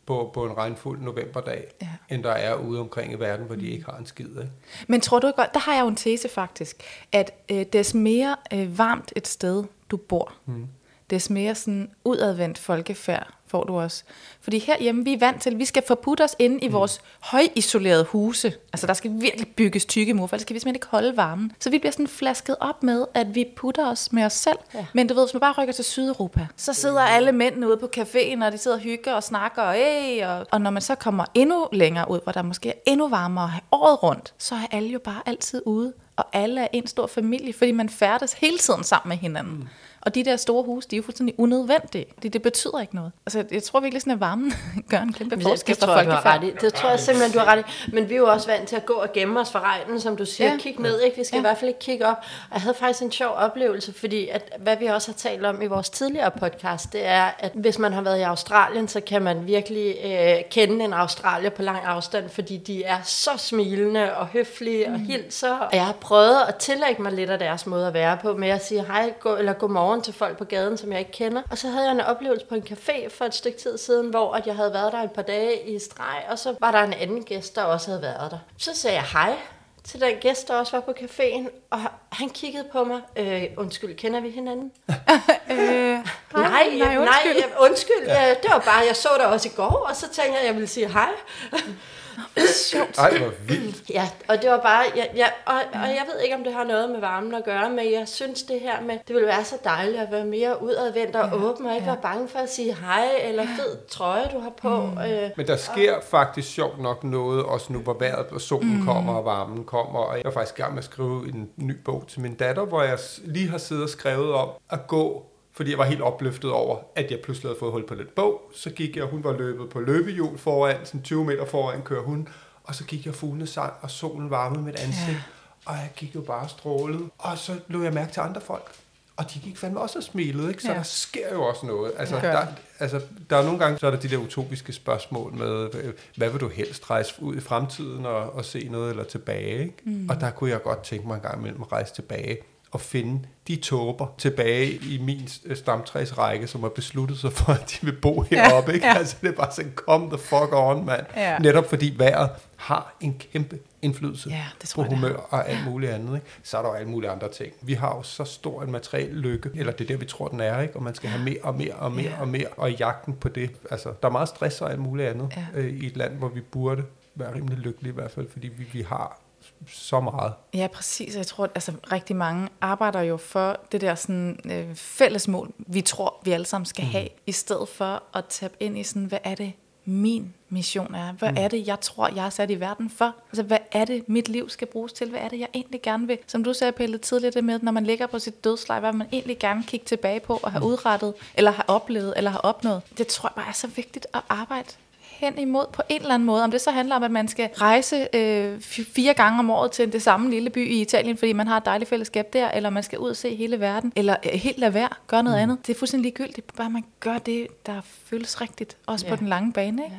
På, på en regnfuld novemberdag, ja. end der er ude omkring i verden, hvor de ikke har en skid. Ikke? Men tror du ikke godt, der har jeg jo en tese faktisk, at øh, des mere øh, varmt et sted, du bor, mm. des mere sådan udadvendt folkefærd får du også. Fordi herhjemme, vi er vant til, vi skal forputte os inde i mm. vores højisolerede huse. Altså der skal virkelig bygges tykke mure, for ellers skal vi simpelthen ikke holde varmen. Så vi bliver sådan flasket op med, at vi putter os med os selv. Ja. Men du ved, hvis man bare rykker til Sydeuropa, så sidder mm. alle mændene ude på caféen, og de sidder og hygger og snakker. Og, og, og når man så kommer endnu længere ud, hvor der måske er endnu varmere året rundt, så er alle jo bare altid ude. Og alle er en stor familie, fordi man færdes hele tiden sammen med hinanden. Mm. Og de der store huse, de er jo fuldstændig unødvendige. Det, det betyder ikke noget. Altså, jeg tror virkelig sådan, at varmen gør en kæmpe forskel for folkefærd. Det, det tror jeg simpelthen, du har ret i. Men vi er jo også vant til at gå og gemme os fra regnen, som du siger. Ja. Kig ned, ikke? Vi skal ja. i hvert fald ikke kigge op. Og jeg havde faktisk en sjov oplevelse, fordi at, hvad vi også har talt om i vores tidligere podcast, det er, at hvis man har været i Australien, så kan man virkelig øh, kende en australier på lang afstand, fordi de er så smilende og høflige mm. og hilser. Og jeg har prøvet at tillægge mig lidt af deres måde at være på, med at sige hej go, eller godmorgen til folk på gaden, som jeg ikke kender. Og så havde jeg en oplevelse på en café for et stykke tid siden, hvor at jeg havde været der et par dage i streg, og så var der en anden gæst, der også havde været der. Så sagde jeg hej til den gæst, der også var på caféen, og han kiggede på mig. Øh, undskyld, kender vi hinanden? øh, nej, nej, nej, undskyld. Nej, undskyld. Ja. Det var bare, jeg så dig også i går, og så tænkte jeg, at jeg ville sige hej. var sjovt. Ej, hvor vildt. Ja, og det var bare, jeg, jeg, og, og jeg ved ikke, om det har noget med varmen at gøre, men jeg synes det her med, det ville være så dejligt at være mere udadvendt og ja, åben, og ikke ja. være bange for at sige hej, eller fed trøje, du har på. Mm. Øh, men der sker og, faktisk sjovt nok noget, også nu hvor vejret og solen mm. kommer, og varmen kommer, og jeg var faktisk i gang med at skrive en ny bog til min datter, hvor jeg lige har siddet og skrevet om at gå, fordi jeg var helt opløftet over, at jeg pludselig havde fået hul på den bog. Så gik jeg, hun var løbet på løbehjul foran, sådan tyve meter foran kører hun. Og så gik jeg fuglene sang, og solen varmede mit ansigt. Ja. Og jeg gik jo bare strålet. Og så lå jeg mærke til andre folk. Og de gik fandme også og smilede, ikke? Så ja. der sker jo også noget. Altså der, altså, der er nogle gange, så er der de der utopiske spørgsmål med, hvad vil du helst, rejse ud i fremtiden og, og se noget eller tilbage, ikke? Mm. Og der kunne jeg godt tænke mig en gang imellem at rejse tilbage og finde de tåber tilbage i min stamtræsrække, som har besluttet sig for, at de vil bo heroppe. Ja, ikke? Ja. Altså, det er bare sådan, come the fuck on, mand. Ja. Netop fordi vejret har en kæmpe indflydelse ja, det tror på humør jeg, og alt muligt andet. Ikke? Så er der jo alle mulige andre ting. Vi har jo så stor en materiel lykke, eller det er der, vi tror, den er, ikke? Og man skal have mere og mere og mere ja. og mere, og jagten på det. Altså, der er meget stress og alt muligt andet ja. øh, i et land, hvor vi burde være rimelig lykkelige i hvert fald, fordi vi, vi har så meget. Ja, præcis. Jeg tror, at altså, rigtig mange arbejder jo for det der sådan, øh, fælles mål, vi tror, vi alle sammen skal mm. have, i stedet for at tabe ind i sådan, hvad er det, min mission er? Hvad mm. er det, jeg tror, jeg er sat i verden for? Altså, hvad er det, mit liv skal bruges til? Hvad er det, jeg egentlig gerne vil? Som du sagde, Pelle, tidligere det med, når man ligger på sit dødsleje, hvad man egentlig gerne kigge tilbage på og have udrettet, eller har oplevet, eller har opnået. Det tror jeg bare er så vigtigt at arbejde hen imod på en eller anden måde. Om det så handler om, at man skal rejse øh, fire gange om året til det samme lille by i Italien, fordi man har et dejligt fællesskab der, eller man skal ud og se hele verden, eller øh, helt lade være, gøre noget mm. andet. Det er fuldstændig ligegyldigt, bare man gør det, der føles rigtigt, også yeah. på den lange bane, ikke?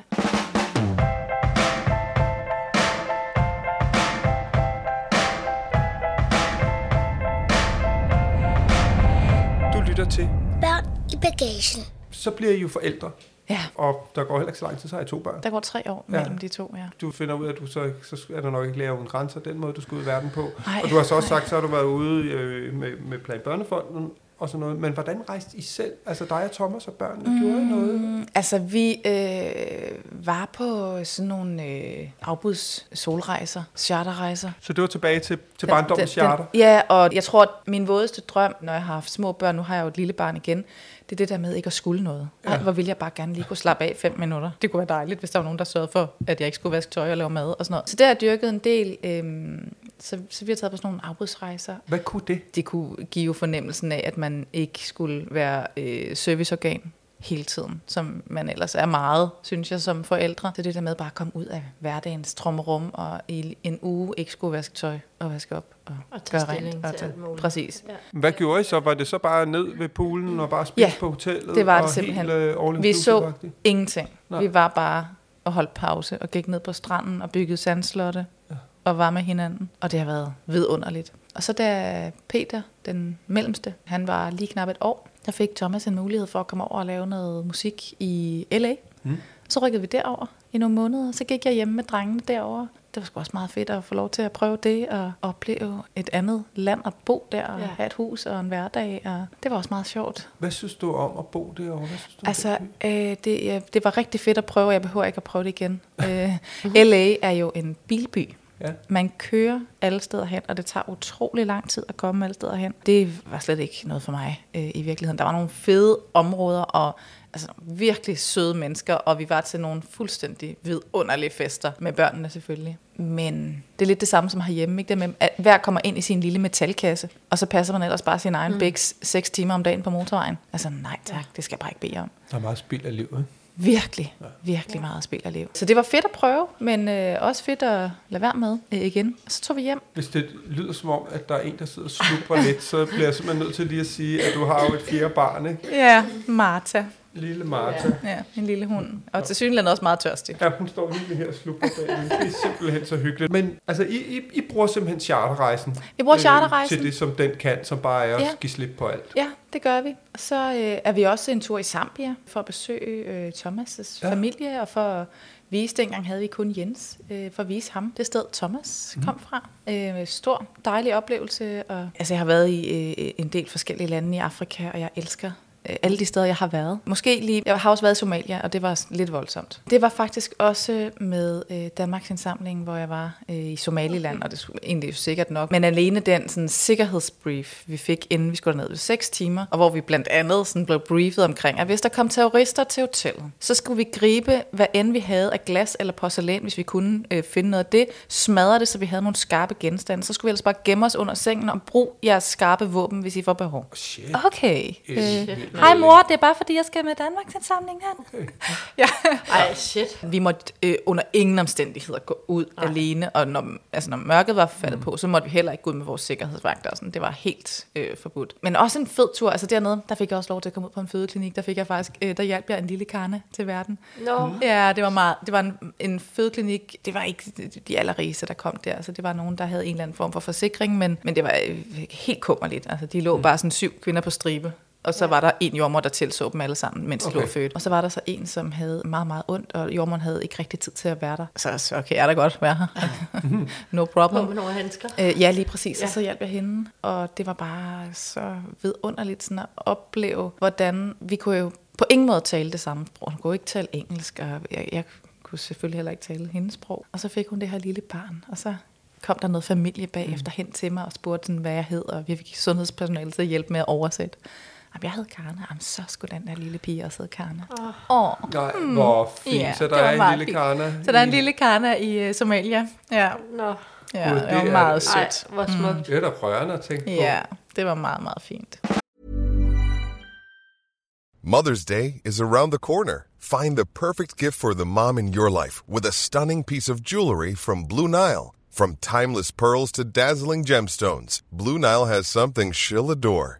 Yeah. Du lytter til Børn i bagagen. Så bliver I jo forældre. Ja. Og der går heller ikke så lang tid, så har jeg to børn. Der går tre år mellem ja. de to, ja. Du finder ud af, at du så, så er der nok ikke Læger Uden Grænser, den måde, du skal ud i verden på. Ej, og du har så også ej. sagt, så har du været ude øh, med, med Plan Børnefonden og sådan noget. Men hvordan rejste I selv? Altså dig og Thomas og børnene, mm, gjorde I noget? Altså vi øh, var på sådan nogle øh, afbuds solrejser, charterrejser. Så det var tilbage til, til barndommens charter? Den, ja, og jeg tror, at min vådeste drøm, når jeg har haft små børn, nu har jeg jo et lille barn igen, det er det der med ikke at skulle noget. Ej, hvor ville jeg bare gerne lige kunne slappe af fem minutter. Det kunne være dejligt, hvis der var nogen, der sørgede for, at jeg ikke skulle vaske tøj og lave mad og sådan noget. Så der har jeg dyrket en del, øhm, så, så vi har taget på sådan nogle afbudsrejser. Hvad kunne det? Det kunne give fornemmelsen af, at man ikke skulle være øh, serviceorgan hele tiden, som man ellers er meget, synes jeg, som forældre. Så det der med bare at komme ud af hverdagens trummerum og i en uge ikke skulle vaske tøj og vaske op og, og tage gøre rent. Og tage, præcis. Ja. Hvad gjorde I så? Var det så bare ned ved poolen og bare spise ja, på hotellet? Det var det og simpelthen. Helt, vi så ingenting. Nej. Vi var bare og holdt pause og gik ned på stranden og byggede sandslotte ja. og var med hinanden. Og det har været vidunderligt. Og så da Peter, den mellemste, han var lige knap et år, der fik Thomas en mulighed for at komme over og lave noget musik i L A. Mm. Så rykkede vi derover i nogle måneder, så gik jeg hjemme med drengene derover. Det var sgu også meget fedt at få lov til at prøve det og opleve et andet land og bo der og ja. have et hus og en hverdag. Og det var også meget sjovt. Hvad synes du om at bo derovre? Hvad synes du altså, øh, det, øh, det var rigtig fedt at prøve, og jeg behøver ikke at prøve det igen. øh, L A er jo en bilby. Ja. Man kører alle steder hen, og det tager utrolig lang tid at komme alle steder hen. Det var slet ikke noget for mig øh, i virkeligheden. Der var nogle fede områder og altså, virkelig søde mennesker, og vi var til nogle fuldstændig vidunderlige fester med børnene selvfølgelig. Men det er lidt det samme som herhjemme, ikke? Det med, at hver kommer ind i sin lille metalkasse, og så passer man ellers bare sin egen mm. biks seks timer om dagen på motorvejen. Altså nej tak, det skal jeg bare ikke bede om. Der er meget spild af livet, ikke? Virkelig, virkelig meget spil at leve. Så det var fedt at prøve, men øh, også fedt at lade være med øh, igen. Og så tog vi hjem. Hvis det lyder som om, at der er en, der sidder og slubrer lidt, så bliver jeg simpelthen nødt til lige at sige, at du har jo et fjerde barn, ikke? Ja, Martha. Lille Martha. Ja, ja, en lille hund. Og tilsyneladende også meget tørstig. Ja, hun står lige her og slubrer bagved. Det er simpelthen så hyggeligt. Men altså, I, I, I bruger simpelthen charterrejsen. Vi bruger charterrejsen. Øh, til det, som den kan, som bare er at ja. give slip på alt. Ja, det gør vi. Og så øh, er vi også en tur i Zambia for at besøge øh, Thomas' ja. familie, og for at vise, dengang havde vi kun Jens, øh, for at vise ham det sted, Thomas kom mm. fra. Øh, stor, dejlig oplevelse. Og, altså, jeg har været i øh, en del forskellige lande i Afrika, og jeg elsker alle de steder, jeg har været. Måske lige, jeg har også været i Somalia, og det var lidt voldsomt. Det var faktisk også med øh, Danmarks indsamling, hvor jeg var øh, i Somaliland, og det er egentlig sikkert nok. Men alene den sådan, sikkerhedsbrief, vi fik, inden vi skulle ned ved seks timer, og hvor vi blandt andet sådan, blev briefet omkring, at hvis der kom terrorister til hotellet, så skulle vi gribe, hvad end vi havde af glas eller porcelæn, hvis vi kunne øh, finde noget af det, smadre det, så vi havde nogle skarpe genstande. Så skulle vi ellers bare gemme os under sengen og bruge jeres skarpe våben, hvis I får behov. Shit. Okay. Yes. Øh. Hej mor, det er bare fordi, jeg skal med Danmarks indsamling her. Okay. Ja. Ej, shit. Vi måtte øh, under ingen omstændigheder gå ud Ej. alene, og når, altså, når mørket var faldet mm. på, så måtte vi heller ikke gå ud med vores sikkerhedsvagter. Og sådan. Det var helt øh, forbudt. Men også en fed tur. Altså dernede, der fik jeg også lov til at komme ud på en fødeklinik. Der fik jeg faktisk, øh, der hjalp jeg en lille Kana til verden. No. Ja, det var meget. Det var en, en fødeklinik. Det var ikke de allerrigeste, der kom der. Altså, det var nogen, der havde en eller anden form for forsikring, men, men det var øh, helt kummerligt. Altså, de lå mm. bare sådan syv kvinder på stribe. Og så ja. var der en jordmor, der tilså dem alle sammen, mens okay. de lå født. Og så var der så en, som havde meget, meget ondt, og jordmoren havde ikke rigtig tid til at være der. Så okay, er der godt være her. No problem. På med nogle handsker. Øh, ja, lige præcis. Ja. Og så hjalp jeg hende. Og det var bare så vidunderligt sådan at opleve, hvordan vi kunne jo på ingen måde tale det samme sprog. Hun kunne ikke tale engelsk, og jeg, jeg kunne selvfølgelig heller ikke tale hendes sprog. Og så fik hun det her lille barn, og så kom der noget familie bagefter hen til mig og spurgte, sådan, hvad jeg hed, og vi fik sundhedspersonale til at hjælpe med at oversætte. Jamen, jeg hed Karne. Jamen, så skulle den der lille pige også hedde Karne. Åh, oh. oh. mm. hvor fint. Yeah, så der er en lille Karne. Så der er en lille Karne i uh, Somalia. Ja, no. ja det, det var meget sødt. Ej, hvor smukt. Mm. Det er da prøvende at tænke på. Ja, det var meget, meget fint. Mother's Day is around the corner. Find the perfect gift for the mom in your life with a stunning piece of jewelry from Blue Nile. From timeless pearls to dazzling gemstones, Blue Nile has something she'll adore.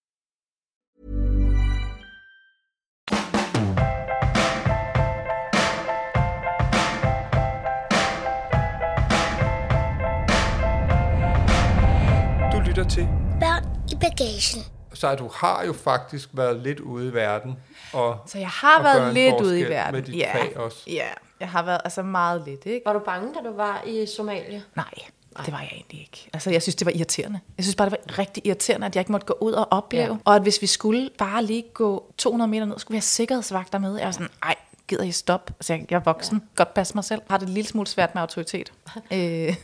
Til. Børn i bagagen. Så du har jo faktisk været lidt ude i verden. Og, så jeg har været lidt ude i verden. Med dit ja. fag også. Ja, jeg har været altså meget lidt. Ikke? Var du bange, da du var i Somalia? Nej, Nej, det var jeg egentlig ikke. Altså, jeg synes, det var irriterende. Jeg synes bare, det var rigtig irriterende, at jeg ikke måtte gå ud og opleve. Ja. Og at hvis vi skulle bare lige gå to hundrede meter ned, skulle vi have sikkerhedsvagter med. Jeg var sådan, nej. Gider I stoppe? Altså, jeg er voksen, ja. godt passe mig selv. Har det en lille smule svært med autoritet. øh,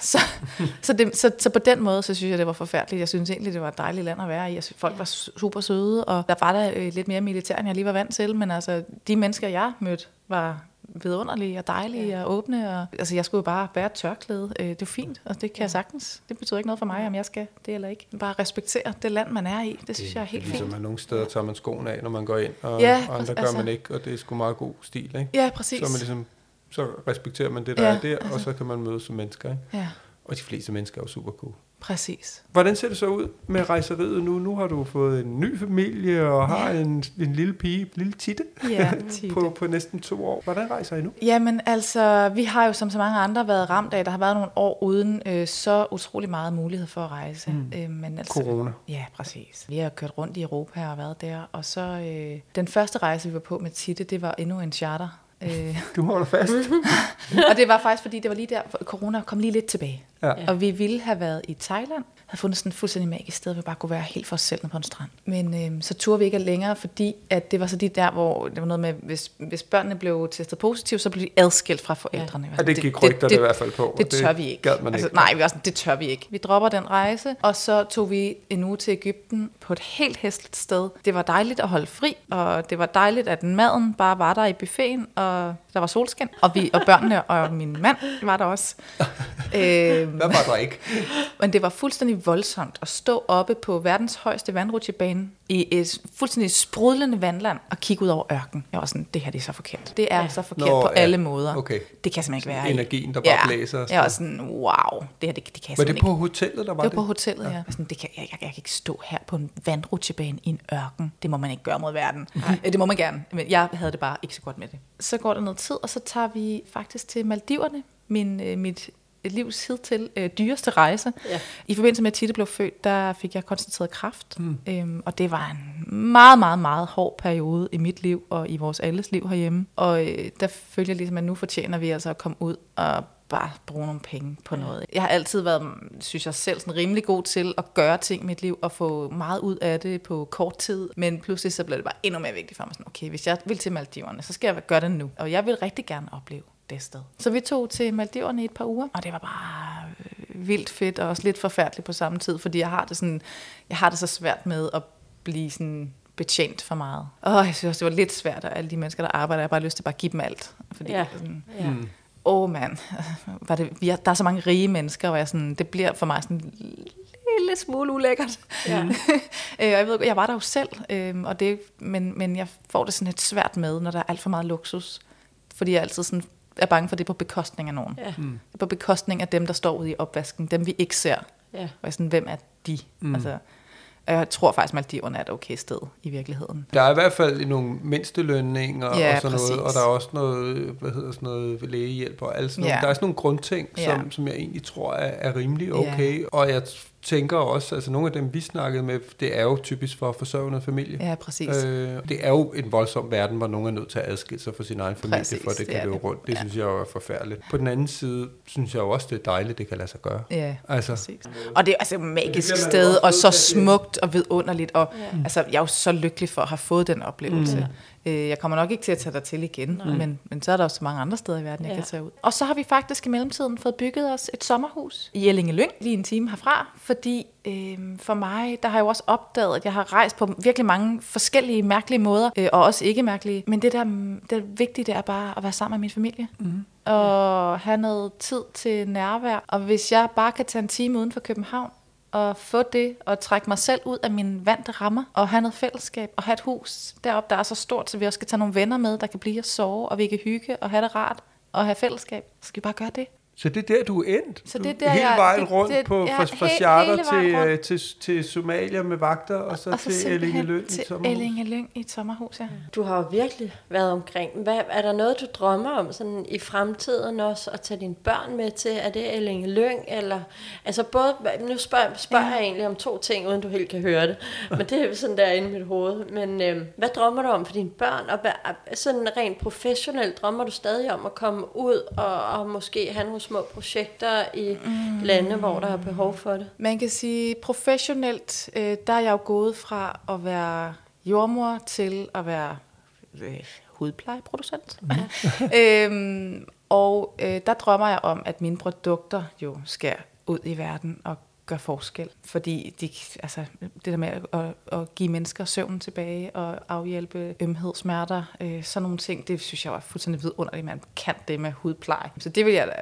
så, så, det, så, så på den måde, så synes jeg, det var forfærdeligt. Jeg synes egentlig, det var et dejligt land at være i. Jeg synes, folk ja. var super søde, og der var der øh, lidt mere militær, end jeg lige var vant til. Men altså, de mennesker, jeg mødte, var vidunderlige og dejlige ja. og åbne. Og, altså, jeg skulle jo bare bære et tørklæde. Øh, det var fint, og det kan ja. jeg sagtens. Det betyder ikke noget for mig, om jeg skal det eller ikke. Bare respektere det land, man er i. Det, det synes jeg er helt fint. Ligesom at nogle steder tager man skoene af, når man går ind, og, ja, og andre altså, gør man ikke, og det er sgu meget god stil, ikke? Ja, præcis. Så, man ligesom, så respekterer man det, der ja, er der, altså. og så kan man mødes som mennesker, ikke? Ja. Og de fleste mennesker er jo super cool. Præcis. Hvordan ser det så ud med rejseriet nu? Nu har du fået en ny familie og har ja. en, en lille pige, lille Titte, ja, Titte. på, på næsten to år. Hvordan rejser I nu? Jamen altså, vi har jo som så mange andre været ramt af, der har været nogle år uden øh, så utrolig meget mulighed for at rejse. Mm. Øh, men altså, corona. Ja, præcis. Vi har kørt rundt i Europa og været der, og så øh, den første rejse, vi var på med Titte, det var endnu en charter. Du holder fast. Og det var faktisk, fordi det var lige der, corona kom lige lidt tilbage. Ja. Og vi ville have været i Thailand, havde fundet sådan et fuldstændig magisk sted, hvor vi bare kunne være helt for os selv på en strand. Men øh, så turde vi ikke længere, fordi at det var så de der, hvor det var noget med, hvis, hvis børnene blev testet positivt, så blev de adskilt fra forældrene. Ja. Og det gik rygterne i hvert fald på. Det, det tør vi ikke. Altså, ikke. Nej, vi var sådan, det tør vi ikke. Vi dropper den rejse, og så tog vi en uge til Egypten på et helt hæsligt sted. Det var dejligt at holde fri, og det var dejligt, at maden bare var der i buffeten, og der var solskin, og vi og børnene og min mand var der også. Øh, Hvad var der ikke? Men det var fuldstændig voldsomt at stå oppe på verdens højeste vandrutsjebane i et fuldstændig sprudlende vandland og kigge ud over ørken. Jeg var sådan, det her det er så forkert. Det er ja. så forkert Nå, på ja. alle måder. Okay. Det kan simpelthen ikke være. Energien, der bare ja. blæser. Jeg var sådan, wow, det her det, det kan simpelthen ikke. Var det på hotellet, der var det? Det var på hotellet, ja. ja. Jeg, sådan, det kan, jeg, jeg, jeg kan ikke stå her på en vandrutsjebane i en ørken. Det må man ikke gøre mod verden. Nej. Det må man gerne, men jeg havde det bare ikke så godt med det. Så går der noget tid, og så tager vi faktisk til Maldiverne. Min, mit livs hidtil øh, dyreste rejse. Ja. I forbindelse med, at Titte blev født, der fik jeg konstateret kræft. Mm. Øhm, og det var en meget, meget, meget hård periode i mit liv og i vores alles liv herhjemme. Og øh, der følte jeg ligesom, at nu fortjener vi altså at komme ud og bare bruge nogle penge på noget. Jeg har altid været, synes jeg selv, sådan rimelig god til at gøre ting i mit liv, og få meget ud af det på kort tid, men pludselig så blev det bare endnu mere vigtigt for mig. Sådan, okay, hvis jeg vil til Maldiverne, så skal jeg gøre det nu. Og jeg vil rigtig gerne opleve det sted. Så vi tog til Maldiverne i et par uger, og det var bare vildt fedt, og også lidt forfærdeligt på samme tid, fordi jeg har det, sådan, jeg har det så svært med at blive sådan betjent for meget. Og jeg synes også, det var lidt svært, og alle de mennesker, der arbejder, jeg bare har lyst til bare at give dem alt. Fordi ja. Sådan, ja. Mm. Åh oh, mand, der er så mange rige mennesker, hvor jeg sådan, det bliver for mig sådan en lille smule ulækkert. Ja. jeg, ved, jeg var der jo selv, øh, og det, men, men jeg får det sådan lidt svært med, når der er alt for meget luksus. Fordi jeg altid sådan er bange for, det på bekostning af nogen. Ja. Mm. På bekostning af dem, der står ude i opvasken, dem vi ikke ser. Ja. Og jeg sådan, hvem er de? Mm. Altså, jeg tror faktisk, at Maldiverne er et okay sted i virkeligheden. Der er i hvert fald nogle mindstelønninger ja, og sådan præcis. noget, og der er også noget, hvad hedder sådan noget, lægehjælp og alt sådan ja. noget. Der er sådan nogle grundting, ja. som, som jeg egentlig tror er, er rimelig okay, ja. og jeg tænker også, altså nogle af dem, vi snakkede med, det er jo typisk for forsørgende familie. Ja, præcis. Øh, det er jo en voldsom verden, hvor nogen er nødt til at adskille sig fra sin egen familie, præcis, for det kan løbe rundt. Det ja. synes jeg jo er forfærdeligt. På den anden side, synes jeg jo også, det er dejligt, det kan lade sig gøre. Ja, altså. præcis. Og det er altså et magisk sted, og så smukt og vidunderligt, og ja. altså, jeg er jo så lykkelig for at have fået den oplevelse. Mm. Jeg kommer nok ikke til at tage dig til igen, men, men så er der også så mange andre steder i verden, jeg ja. kan tage ud. Og så har vi faktisk i mellemtiden fået bygget os et sommerhus i Ellinge-Lyng, lige en time herfra, fordi øh, for mig, der har jeg jo også opdaget, at jeg har rejst på virkelig mange forskellige mærkelige måder, øh, og også ikke mærkelige. Men det der det vigtige, det er bare at være sammen med min familie. Mm. Og have noget tid til nærvær. Og hvis jeg bare kan tage en time uden for København, og få det, og trække mig selv ud af mine vante rammer, og have noget fællesskab, og have et hus deroppe, der er så stort, så vi også skal tage nogle venner med, der kan blive og sove, og vi kan hygge, og have det rart, og have fællesskab. Så skal vi bare gøre det. Så det er der, du er endt? Så det er der, hele jeg, vejen det, rundt det, på, ja, fra, fra he, charter til, til, til, til Somalia med vagter, og så, og så til Ellinge-Lyng i et sommerhus. Ellinge-Lyng i et sommerhus, ja. Du har jo virkelig været omkring. Hvad, er der noget, du drømmer om sådan i fremtiden også, at tage dine børn med til? Er det Ellinge-Lyng? Eller, altså både, nu spørger, spørger ja. jeg egentlig om to ting, uden du helt kan høre det. Men det er sådan der inde i mit hoved. Men øh, hvad drømmer du om for dine børn? Og hvad, sådan rent professionelt drømmer du stadig om at komme ud og, og måske have nogle små projekter i mm. lande, hvor der er behov for det? Man kan sige, professionelt, øh, der er jeg jo gået fra at være jordmor til at være øh, hudplejeproducent. Mm. øhm, og øh, der drømmer jeg om, at mine produkter jo skal ud i verden og gøre forskel. Fordi de, altså, det der med at, at, at give mennesker søvnen tilbage og afhjælpe ømhed, smerter, øh, sådan nogle ting, det synes jeg var fuldstændig vidunderligt, man kan det med hudpleje. Så det vil jeg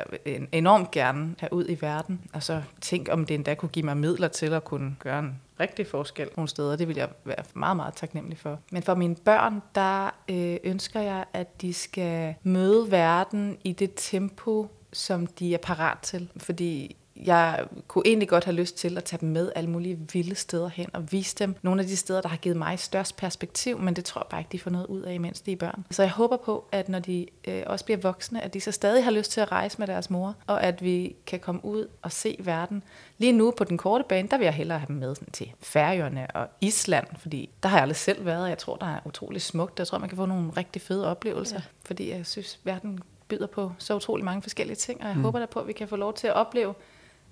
enormt gerne have ud i verden. Og så tænk, om det endda kunne give mig midler til at kunne gøre en rigtig forskel nogle steder. Det vil jeg være meget, meget taknemmelig for. Men for mine børn, der øh, ønsker jeg, at de skal møde verden i det tempo, som de er parat til. Fordi jeg kunne egentlig godt have lyst til at tage dem med alle mulige vilde steder hen og vise dem nogle af de steder, der har givet mig størst perspektiv, men det tror jeg bare ikke, de får noget ud af, imens de er børn. Så jeg håber på, at når de øh, også bliver voksne, at de så stadig har lyst til at rejse med deres mor, og at vi kan komme ud og se verden. Lige nu på den korte bane, der vil jeg hellere have dem med sådan, til Færøerne og Island, fordi der har jeg aldrig selv været, og jeg tror, der er utrolig smukt. Jeg tror, man kan få nogle rigtig fede oplevelser, ja. fordi jeg synes, verden byder på så utrolig mange forskellige ting, og jeg mm. håber derpå, at vi kan få lov til at opleve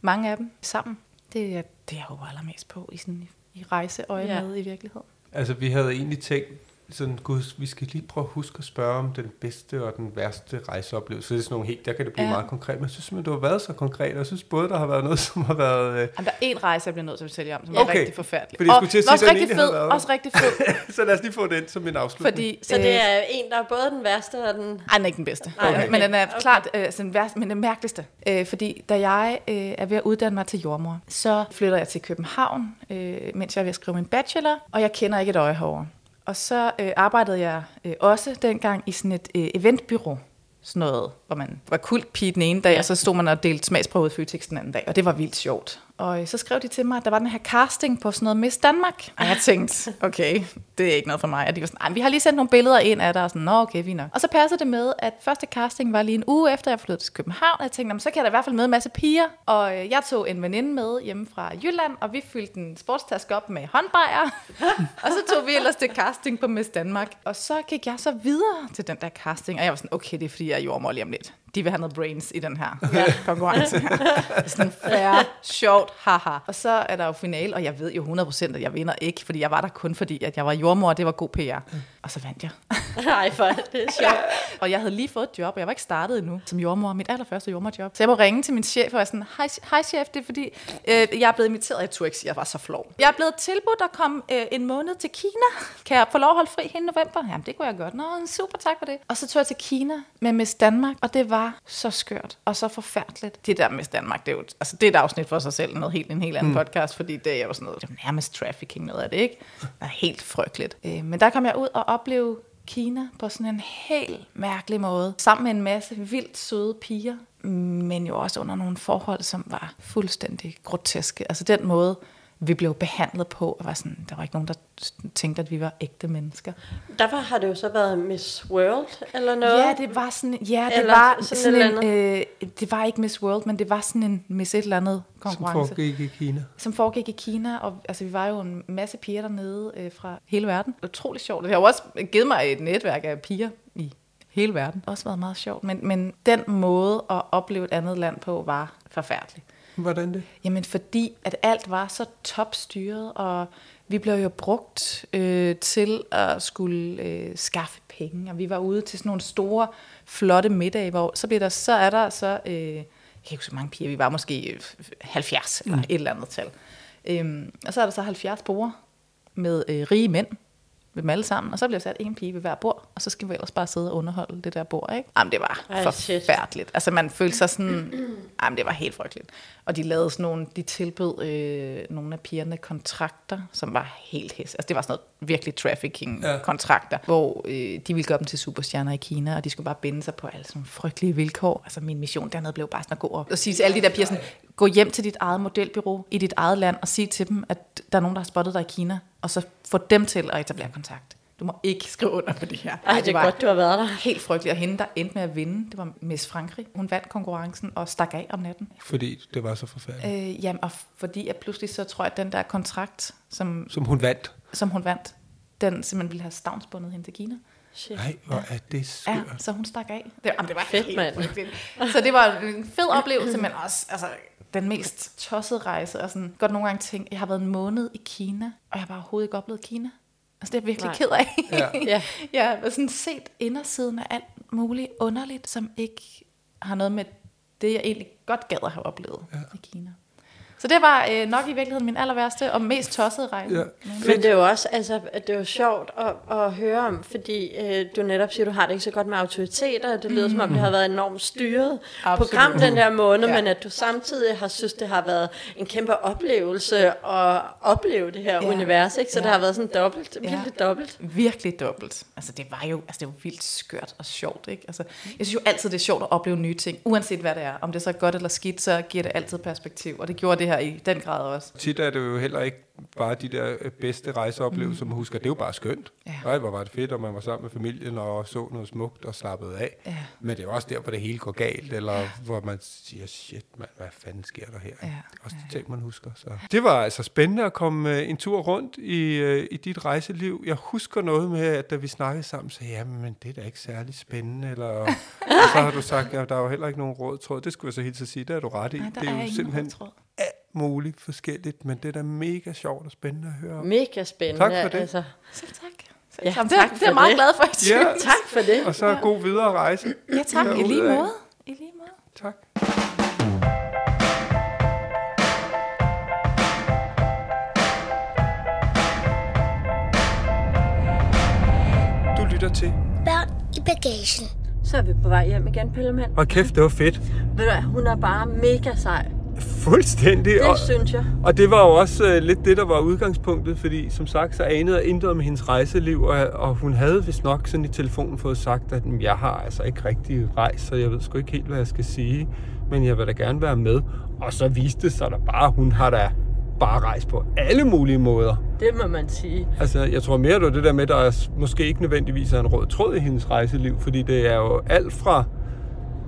mange af dem sammen. Det er det, jeg håber allermest på i, sådan, i rejseøje med ja. i virkeligheden. Altså, vi havde egentlig tænkt sådan, gud, vi skal lige prøve at huske at spørge om den bedste og den værste rejseoplevelse. Så det er sådan nogle helt, der kan det blive ja. meget konkret. Men jeg synes, at du har været så konkret, og jeg synes både, der har været noget, som har været... Øh... Jamen, der er én rejse, jeg bliver nødt til at fortælle om, som okay. er rigtig forfærdelig. Fordi og skulle til at sige, også, rigtig fed, har været. også rigtig fed. Så lad os lige få den som en afslutning. Fordi, så det er en, der er både den værste og den... Ej, den er ikke den bedste. Okay. Okay. Men den er okay. klart øh, den værste, men den mærkeligste. Øh, fordi da jeg øh, er ved at uddanne mig til jordmor, så flytter jeg til København, øh, mens jeg er ved at skrive min bachelor, og jeg kender ikke et øje herovre. Og så øh, arbejdede jeg øh, også dengang i sådan et øh, eventbyrå, sådan noget, hvor man var kultpige den ene dag, og så stod man og delte smagsprøve ud Føtex den anden dag, og det var vildt sjovt. Og øh, så skrev de til mig, at der var den her casting på sådan noget Miss Danmark, og jeg tænkte, okay, det er ikke noget for mig. Og de var sådan, vi har lige sendt nogle billeder ind af dig, og sådan, nå okay, vi nok. Og så passede det med, at første casting var lige en uge efter, jeg flyttede til København, og jeg tænkte, så kan jeg da i hvert fald møde en masse piger. Og øh, jeg tog en veninde med hjemme fra Jylland, og vi fyldte en sportstaske op med håndbajere, og så tog vi ellers til casting på Miss Danmark. Og så gik jeg så videre til den der casting, og jeg var sådan, okay, det er fordi, jeg er jordmor lige om lidt. De vil have noget brains i den her ja. konkurrence her. Sådan fair, sjovt, haha. Og så er der jo final, og jeg ved jo hundrede procent, at jeg vinder ikke, fordi jeg var der kun fordi, at jeg var jordmor, og det var god P R. Og så vandt jeg. Nej, for det er sjovt. Og jeg havde lige fået et job, og jeg var ikke startet endnu som jordmor, mit allerførste jordmorjob. Så jeg må ringe til min chef, og jeg sådan, hej, hej chef, det er fordi, øh, jeg er blevet inviteret, jeg turde ikke sige, jeg var så flov. Jeg er blevet tilbudt at komme øh, en måned til Kina. Kan jeg få lov at holde fri hele november? Jamen, det kunne jeg godt. Nå, super, tak for det. Og så tog jeg til Kina med Miss Danmark, og det var så skørt og så forfærdeligt. Det der med Danmark, det er jo altså det er et afsnit for sig selv, noget helt en helt anden mm. podcast, fordi det er jo sådan noget, det er nærmest trafficking noget af det, ikke? Det er helt frygteligt. Øh, men der kom jeg ud og oplevede Kina på sådan en helt mærkelig måde, sammen med en masse vildt søde piger, men jo også under nogle forhold, som var fuldstændig groteske. Altså den måde vi blev behandlet på, og var sådan, der var ikke nogen, der tænkte, at vi var ægte mennesker. Derfor har det jo så været Miss World, eller noget? Ja, det var sådan, ja, det eller var sådan, sådan, sådan en, øh, det var ikke Miss World, men det var sådan en Miss et eller andet konkurrence. Som foregik i Kina. Som foregik i Kina, og altså, vi var jo en masse piger dernede øh, fra hele verden. Utrolig sjovt. Det har jo også givet mig et netværk af piger i hele verden. Det har også været meget sjovt, men, men den måde at opleve et andet land på var forfærdelig. Hvordan det? Jamen fordi, at alt var så topstyret, og vi blev jo brugt øh, til at skulle øh, skaffe penge, og vi var ude til sådan nogle store, flotte middage, hvor så, blev der, så er der så, øh, jeg kan ikke så mange piger, vi var måske halvfjerds eller mm. et eller andet tal, øhm, og så er der så halvfjerds borde med øh, rige mænd, ved dem alle sammen, og så bliver sat en pige ved hver bord, og så skal vi ellers bare sidde og underholde det der bord, ikke? Jamen, det var Ej, forfærdeligt. Shit. Altså, man følte sig sådan, jamen, det var helt frygteligt. Og de lavede sådan nogle, de tilbød øh, nogle af pigerne kontrakter, som var helt hæs. Altså, det var sådan noget virkelig trafficking-kontrakter, ja. hvor øh, de ville gøre dem til superstjerner i Kina, og de skulle bare binde sig på alle sådan frygtelige vilkår. Altså, min mission dernede blev bare sådan at gå op og sige til alle de der piger sådan, gå hjem til dit eget modelbyrå i dit eget land, og sige til dem, at der er nogen, der har spottet dig i Kina, og så få dem til at etablere kontakt. Du må ikke skrive under på det her. Ej, det er det var godt, du har været der. Helt frygteligt. Og hende, der endte med at vinde, det var Miss Frankrig. Hun vandt konkurrencen og stak af om natten. Fordi det var så forfærdeligt. Øh, jamen, og fordi at pludselig så tror jeg, at den der kontrakt, som, som hun vandt, som hun vandt, den simpelthen ville have stavnsbundet hende til Kina. Shit. Nej, hvor er det skørt. Ja, så hun stak af. Det, jamen, det var fedt, mand. Så det var en fed oplevelse, men også... Altså, den mest tossede rejse, og sådan godt nogle gange tænkte, jeg har været en måned i Kina, og jeg har bare overhovedet ikke oplevet Kina. Altså det er jeg virkelig Nej. ked af. Ja. Jeg har sådan set indersiden af alt muligt underligt, som ikke har noget med det, jeg egentlig godt gad at have oplevet ja. i Kina. Så det var øh, nok i virkeligheden min aller værste og mest tossede rejse. Ja. Men det er jo også, altså, det er jo sjovt at, at høre om, fordi øh, du netop siger, du har det ikke så godt med autoriteter, det lyder mm. som om, det har været enormt styret Absolut. program den der måned, ja. men at du samtidig har synes, det har været en kæmpe oplevelse at opleve det her ja. univers, ikke? Så ja. det har været sådan dobbelt, ja. virkelig dobbelt. Virkelig dobbelt. Altså det var jo, altså det var vildt skørt og sjovt, ikke? Altså, jeg synes jo altid, det er sjovt at opleve nye ting, uanset hvad det er. Om det er så godt eller skidt, så giver det altid perspektiv, og det gjorde det her i den grad også. Titte er det jo heller ikke bare de der bedste rejseoplevelser, mm. man husker. Det er jo bare skønt. Ja. Nej, hvor var det fedt, og man var sammen med familien og så noget smukt og slappede af. Ja. Men det er også der, hvor det hele går galt, eller ja. hvor man siger, shit mand, hvad fanden sker der her? Ja. Det er også det ting, man husker. Så. Det var altså spændende at komme en tur rundt i, i dit rejseliv. Jeg husker noget med, at da vi snakkede sammen, så jamen, det er da ikke særlig spændende, eller så har du sagt, ja, der er jo heller ikke nogen rød tråd. Det skulle jeg så helt så sige, der er du ret i. Nej, der det er, er jo simpelthen alt muligt forskelligt, men det er da mega sjovt og spændende at høre om. Mega spændende. Tak for det. Altså. Selv tak. Ja, tak det, det er jeg meget glad for. Ja, tak for det. Og så god videre rejse. Ja, tak. I lige måde. I lige måde. Tak. Du lytter til Børn i bagagen. Så er vi på vej hjem igen, Pellemann. Og kæft, det var fedt. Ved du hvad, hun er bare mega sej. Fuldstændig. Det og, synes jeg. Og det var jo også øh, lidt det, der var udgangspunktet, fordi som sagt, så anede jeg intet om hendes rejseliv, og, og hun havde vist nok sådan i telefonen fået sagt, at jeg har altså ikke rigtig rejst, så jeg ved sgu ikke helt, hvad jeg skal sige, men jeg vil da gerne være med. Og så viste det sig da bare, hun har da bare rejst på alle mulige måder. Det må man sige. Altså, jeg tror mere, det var det der med, der er måske ikke nødvendigvis er en rød tråd i hendes rejseliv, fordi det er jo alt fra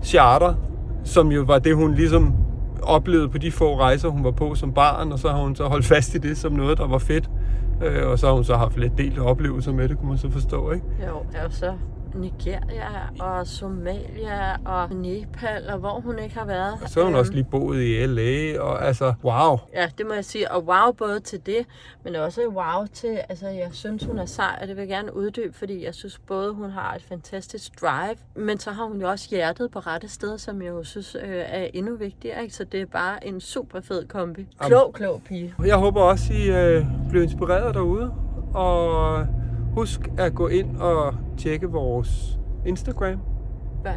charter, som jo var det, hun ligesom oplevede på de få rejser, hun var på som barn, og så har hun så holdt fast i det som noget, der var fedt. Øh, og så har hun så haft lidt delte oplevelser med det, kunne man så forstå, ikke? Jo, altså Nigeria og Somalia og Nepal, og hvor hun ikke har været. Og så har hun æm... også lige boet i L A, og altså, wow. Ja, det må jeg sige, og wow både til det, men også wow til, altså jeg synes, hun er sej, og det vil jeg gerne uddybe, fordi jeg synes både, hun har et fantastisk drive, men så har hun jo også hjertet på rette sted, som jeg jo synes øh, er endnu vigtigere, ikke? Så det er bare en super fed kombi. Klog, Am... klog pige. Jeg håber også, I øh, bliver inspireret derude, og husk at gå ind og tjekke vores Instagram,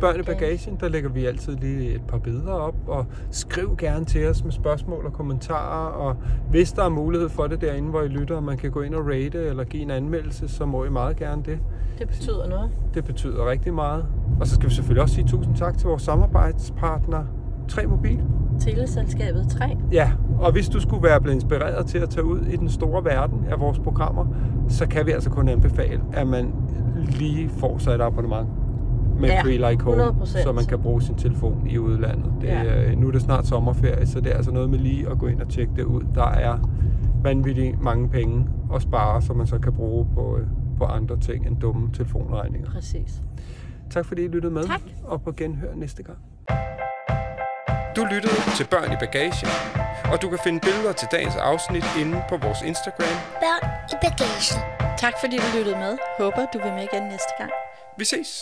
Børn i Bagagen. Der lægger vi altid lige et par billeder op, og skriv gerne til os med spørgsmål og kommentarer, og hvis der er mulighed for det derinde, hvor I lytter, og man kan gå ind og rate eller give en anmeldelse, så må I meget gerne det. Det betyder noget. Det betyder rigtig meget. Og så skal vi selvfølgelig også sige tusind tak til vores samarbejdspartner, tre mobil. Teleselskabet tre. Ja, og hvis du skulle være blevet inspireret til at tage ud i den store verden af vores programmer, så kan vi altså kun anbefale, at man lige får sig et abonnement med ja, Free Like Home, så man kan bruge sin telefon i udlandet. Det, ja. Nu er det snart sommerferie, så det er altså noget med lige at gå ind og tjekke det ud. Der er vanvittigt mange penge at spare, som man så kan bruge på, på andre ting end dumme telefonregninger. Præcis. Tak fordi I lyttede med, tak. Og på genhør næste gang. Du lyttede til Børn i Bagagen, og du kan finde billeder til dagens afsnit inde på vores Instagram. Børn i Bagagen. Tak fordi du lyttede med. Håber du vil med igen næste gang. Vi ses.